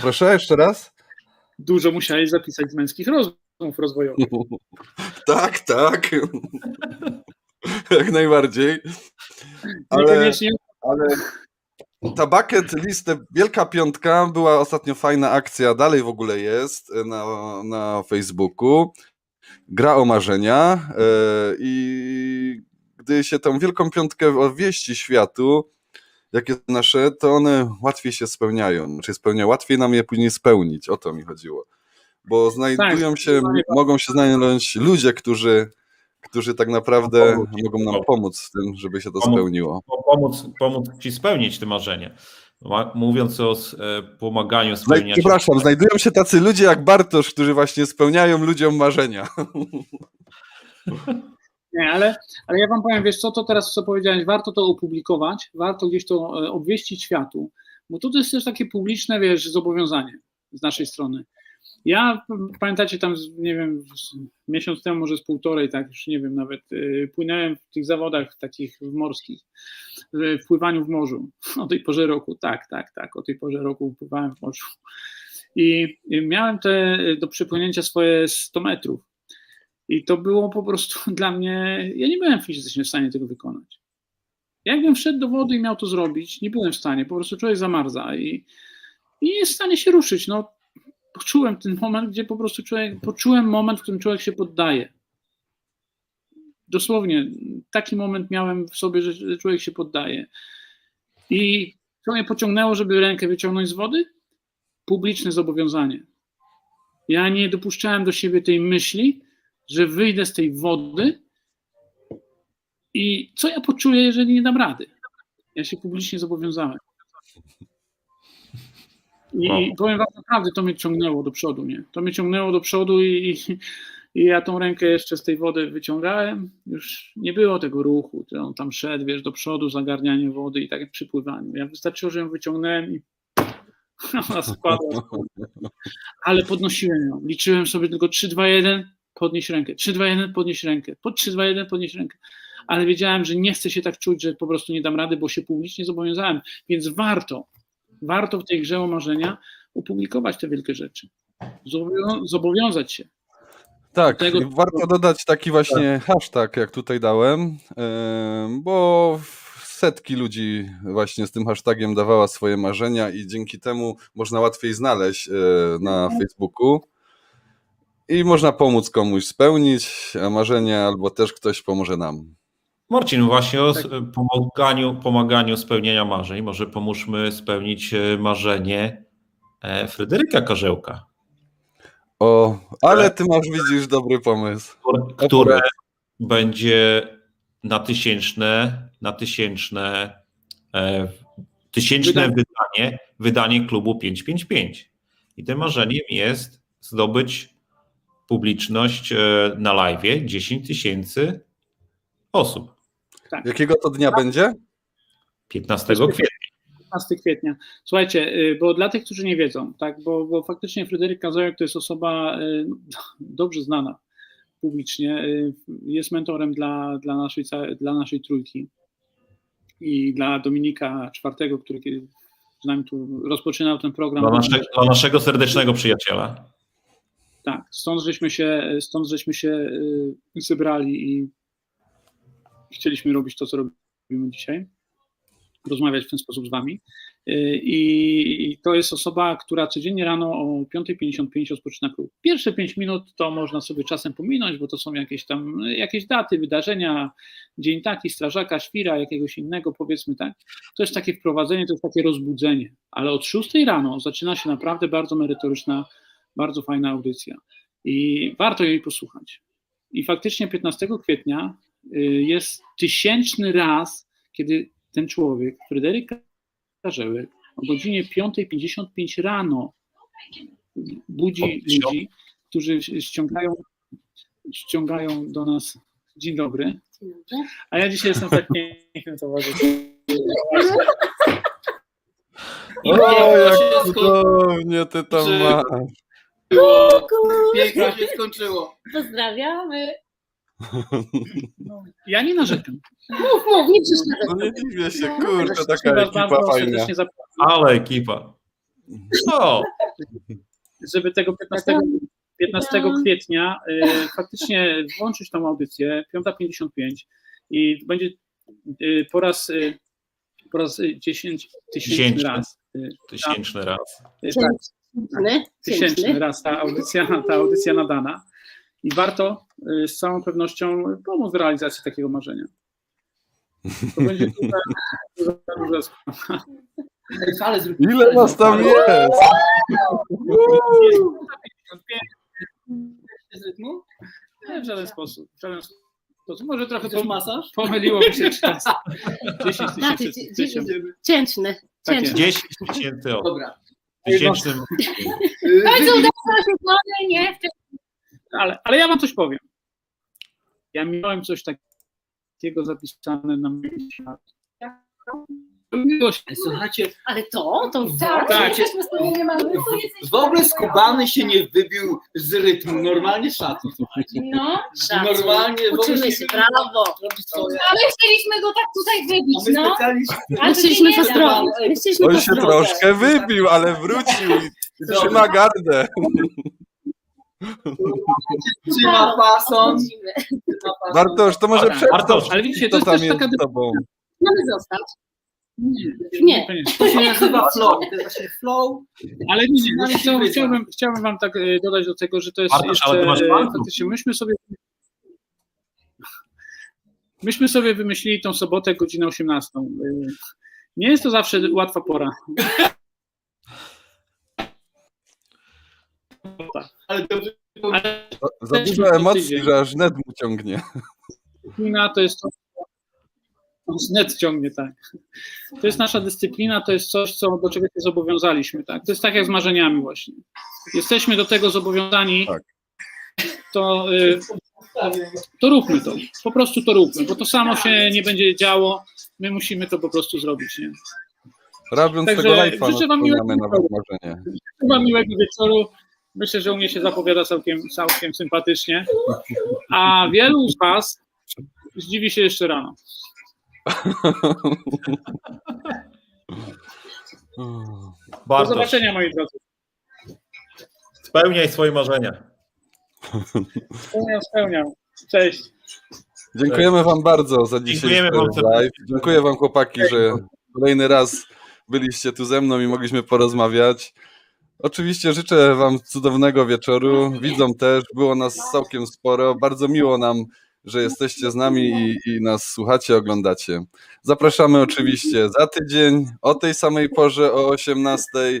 Proszę, jeszcze raz? Dużo musiałeś zapisać z męskich rozmów rozwojowych. Tak, tak. Jak najbardziej. Ale ta bucket list, Wielka Piątka, była ostatnio fajna akcja, dalej w ogóle jest na Facebooku. Gra o marzenia i gdy się tą Wielką Piątkę obwieści światu, jakie są nasze, to one łatwiej się spełniają. Znaczy łatwiej nam je później spełnić, o to mi chodziło. Bo znajdują się, mogą się znaleźć ludzie, którzy tak naprawdę mogą nam pomóc w tym, żeby się to spełniło. Pomóc ci spełnić te marzenie. Mówiąc o pomaganiu spełniania... Przepraszam, znajdują się tacy ludzie jak Bartosz, którzy właśnie spełniają ludziom marzenia. Nie, ale ja wam powiem, wiesz co, to teraz co powiedziałeś, warto to opublikować, warto gdzieś to obwieścić światu, bo to jest też takie publiczne, wiesz, zobowiązanie z naszej strony. Ja, pamiętacie, tam, nie wiem, miesiąc temu, może z półtorej, tak, już nie wiem nawet, płynąłem w tych zawodach takich morskich, w pływaniu w morzu, o tej porze roku, tak, o tej porze roku pływałem w morzu i miałem do przepłynięcia swoje 100 metrów i to było po prostu dla mnie, ja nie byłem fizycznie w stanie tego wykonać. Jakbym wszedł do wody i miał to zrobić, nie byłem w stanie, po prostu człowiek zamarza i nie jest w stanie się ruszyć, no. Poczułem ten moment, gdzie po prostu w którym człowiek się poddaje. Dosłownie taki moment miałem w sobie, że człowiek się poddaje. I co mnie pociągnęło, żeby rękę wyciągnąć z wody? Publiczne zobowiązanie. Ja nie dopuszczałem do siebie tej myśli, że wyjdę z tej wody i co ja poczuję, jeżeli nie dam rady? Ja się publicznie zobowiązałem. I powiem wam, naprawdę to mnie ciągnęło do przodu, nie? To mnie ciągnęło do przodu i ja tą rękę jeszcze z tej wody wyciągałem. Już nie było tego ruchu, on tam szedł, wiesz, do przodu, zagarnianie wody i tak przypływanie. Ja wystarczyło, że ją wyciągnąłem i ona składała. Ale podnosiłem ją. Liczyłem sobie tylko 3, 2, 1, podnieś rękę. 3, 2, 1, podnieś rękę. 3, 2, 1, podnieś rękę. Ale wiedziałem, że nie chcę się tak czuć, że po prostu nie dam rady, bo się publicznie zobowiązałem. Więc warto w tej grze o marzenia opublikować te wielkie rzeczy. Zobowiązać się. Tak, tego... warto dodać taki właśnie hashtag, jak tutaj dałem, bo setki ludzi właśnie z tym hashtagiem dawała swoje marzenia i dzięki temu można łatwiej znaleźć na Facebooku i można pomóc komuś spełnić marzenie, albo też ktoś pomoże nam. Marcin, właśnie o pomaganiu spełnienia marzeń. Może pomóżmy spełnić marzenie Fryderyka Karzełka. O, ale ty masz, widzisz, dobry pomysł. Które będzie tysięczne wydanie klubu 555. I tym marzeniem jest zdobyć publiczność na live'ie 10 tysięcy osób. Tak. Jakiego to dnia będzie? 15 kwietnia. Słuchajcie, bo dla tych, którzy nie wiedzą, tak, bo faktycznie Fryderyk Karzełek to jest osoba dobrze znana publicznie, jest mentorem dla naszej trójki i dla Dominika IV, który z nami tu rozpoczynał ten program. Dla naszego serdecznego przyjaciela. Tak, stąd żeśmy się zebrali i chcieliśmy robić to, co robimy dzisiaj, rozmawiać w ten sposób z wami. I to jest osoba, która codziennie rano o 5:55 rozpoczyna klub. Pierwsze 5 minut to można sobie czasem pominąć, bo to są jakieś daty, wydarzenia, dzień taki, strażaka, świra, jakiegoś innego, powiedzmy tak. To jest takie wprowadzenie, to jest takie rozbudzenie. Ale od 6 rano zaczyna się naprawdę bardzo merytoryczna, bardzo fajna audycja. I warto jej posłuchać. I faktycznie 15 kwietnia jest 1000 raz, kiedy ten człowiek, Fryderyk Karzełek, o godzinie 5:55 rano budzi ludzi, którzy ściągają do nas. Dzień dobry. A ja dzisiaj jestem w tak pięknym towarzystwie. O, jak cudownie ty tam masz. Pięknie się skończyło. Pozdrawiamy. Ja nie narzekam. Mów, nie przeszkadzaj. No nie dziwię się, kurczę, taka ekipa fajna. Ale ekipa. Co? Żeby tego 15 kwietnia faktycznie włączyć tą audycję, 5:55 i będzie po raz 10 tysięczny raz ta audycja nadana i warto z całą pewnością pomóc w realizacji takiego marzenia. To będzie duża sprawa. Ale ile nas tam jest? Z rytmu? Nie, w żaden sposób. Może trochę to masaż? Pomyliło mi się czas. 10 tysięcy. Cięczny. Tak jest. 10 tysięcy. Dobra. Tysięcznym. Ale ja wam coś powiem. Ja miałem coś takiego zapisane na moim słuchajcie, ale to tak, nie mamy. W ogóle skubany się nie wybił z rytmu, normalnie szacun, słuchajcie. No, szacun. Normalnie, uczymy się, brawo. Ale chcieliśmy go tak tutaj wybić, no. Ale chcieliśmy to zrobić. On się troszkę wybił, ale wrócił i trzyma gardę. Trzyma fason. Bartosz, to może przepraszam. Ale widzicie, to jest też taka mamy zostać. Nie. To się nazywa flow. To jest właśnie flow. Ale nie, chciałbym wam tak dodać do tego, że to jest jeszcze... Myśmy sobie wymyślili tą sobotę godzinę 18. Nie jest to zawsze łatwa pora. Ale dobrze... Za dużo emocji, że aż net mu ciągnie. To jest to... Net ciągnie, tak. To jest nasza dyscyplina, to jest coś, do czego się zobowiązaliśmy, tak. To jest tak jak z marzeniami właśnie. Jesteśmy do tego zobowiązani, tak. To róbmy to. Po prostu to róbmy, bo to samo się nie będzie działo. My musimy to po prostu zrobić, nie? Robiąc tego live'a życzę wam miłego wieczoru. Myślę, że u mnie się zapowiada całkiem sympatycznie. A wielu z was zdziwi się jeszcze rano. Do zobaczenia, moi drodzy. Spełniaj swoje marzenia. Spełniam. Cześć. Dziękujemy wam bardzo za dzisiejszy live. Dziękuję wam, chłopaki, że kolejny raz byliście tu ze mną i mogliśmy porozmawiać. Oczywiście życzę wam cudownego wieczoru. Widzom też. Było nas całkiem sporo. Bardzo miło nam, że jesteście z nami i nas słuchacie, oglądacie. Zapraszamy oczywiście za tydzień, o tej samej porze, o 18:00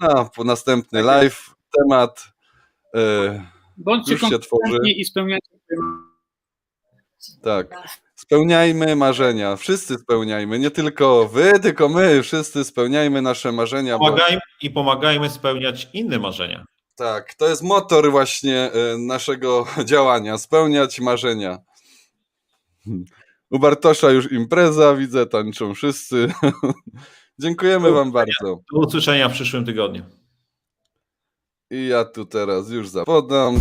na następny live, temat bądźcie już się tworzy. I spełniajcie. Tak, spełniajmy marzenia, wszyscy spełniajmy, nie tylko wy, tylko my, wszyscy spełniajmy nasze marzenia. Pomagajmy spełniać inne marzenia. Tak, to jest motor właśnie naszego działania, spełniać marzenia. U Bartosza już impreza, widzę, tańczą wszyscy. Dziękujemy wam bardzo. Do usłyszenia w przyszłym tygodniu. I ja tu teraz już zapodam.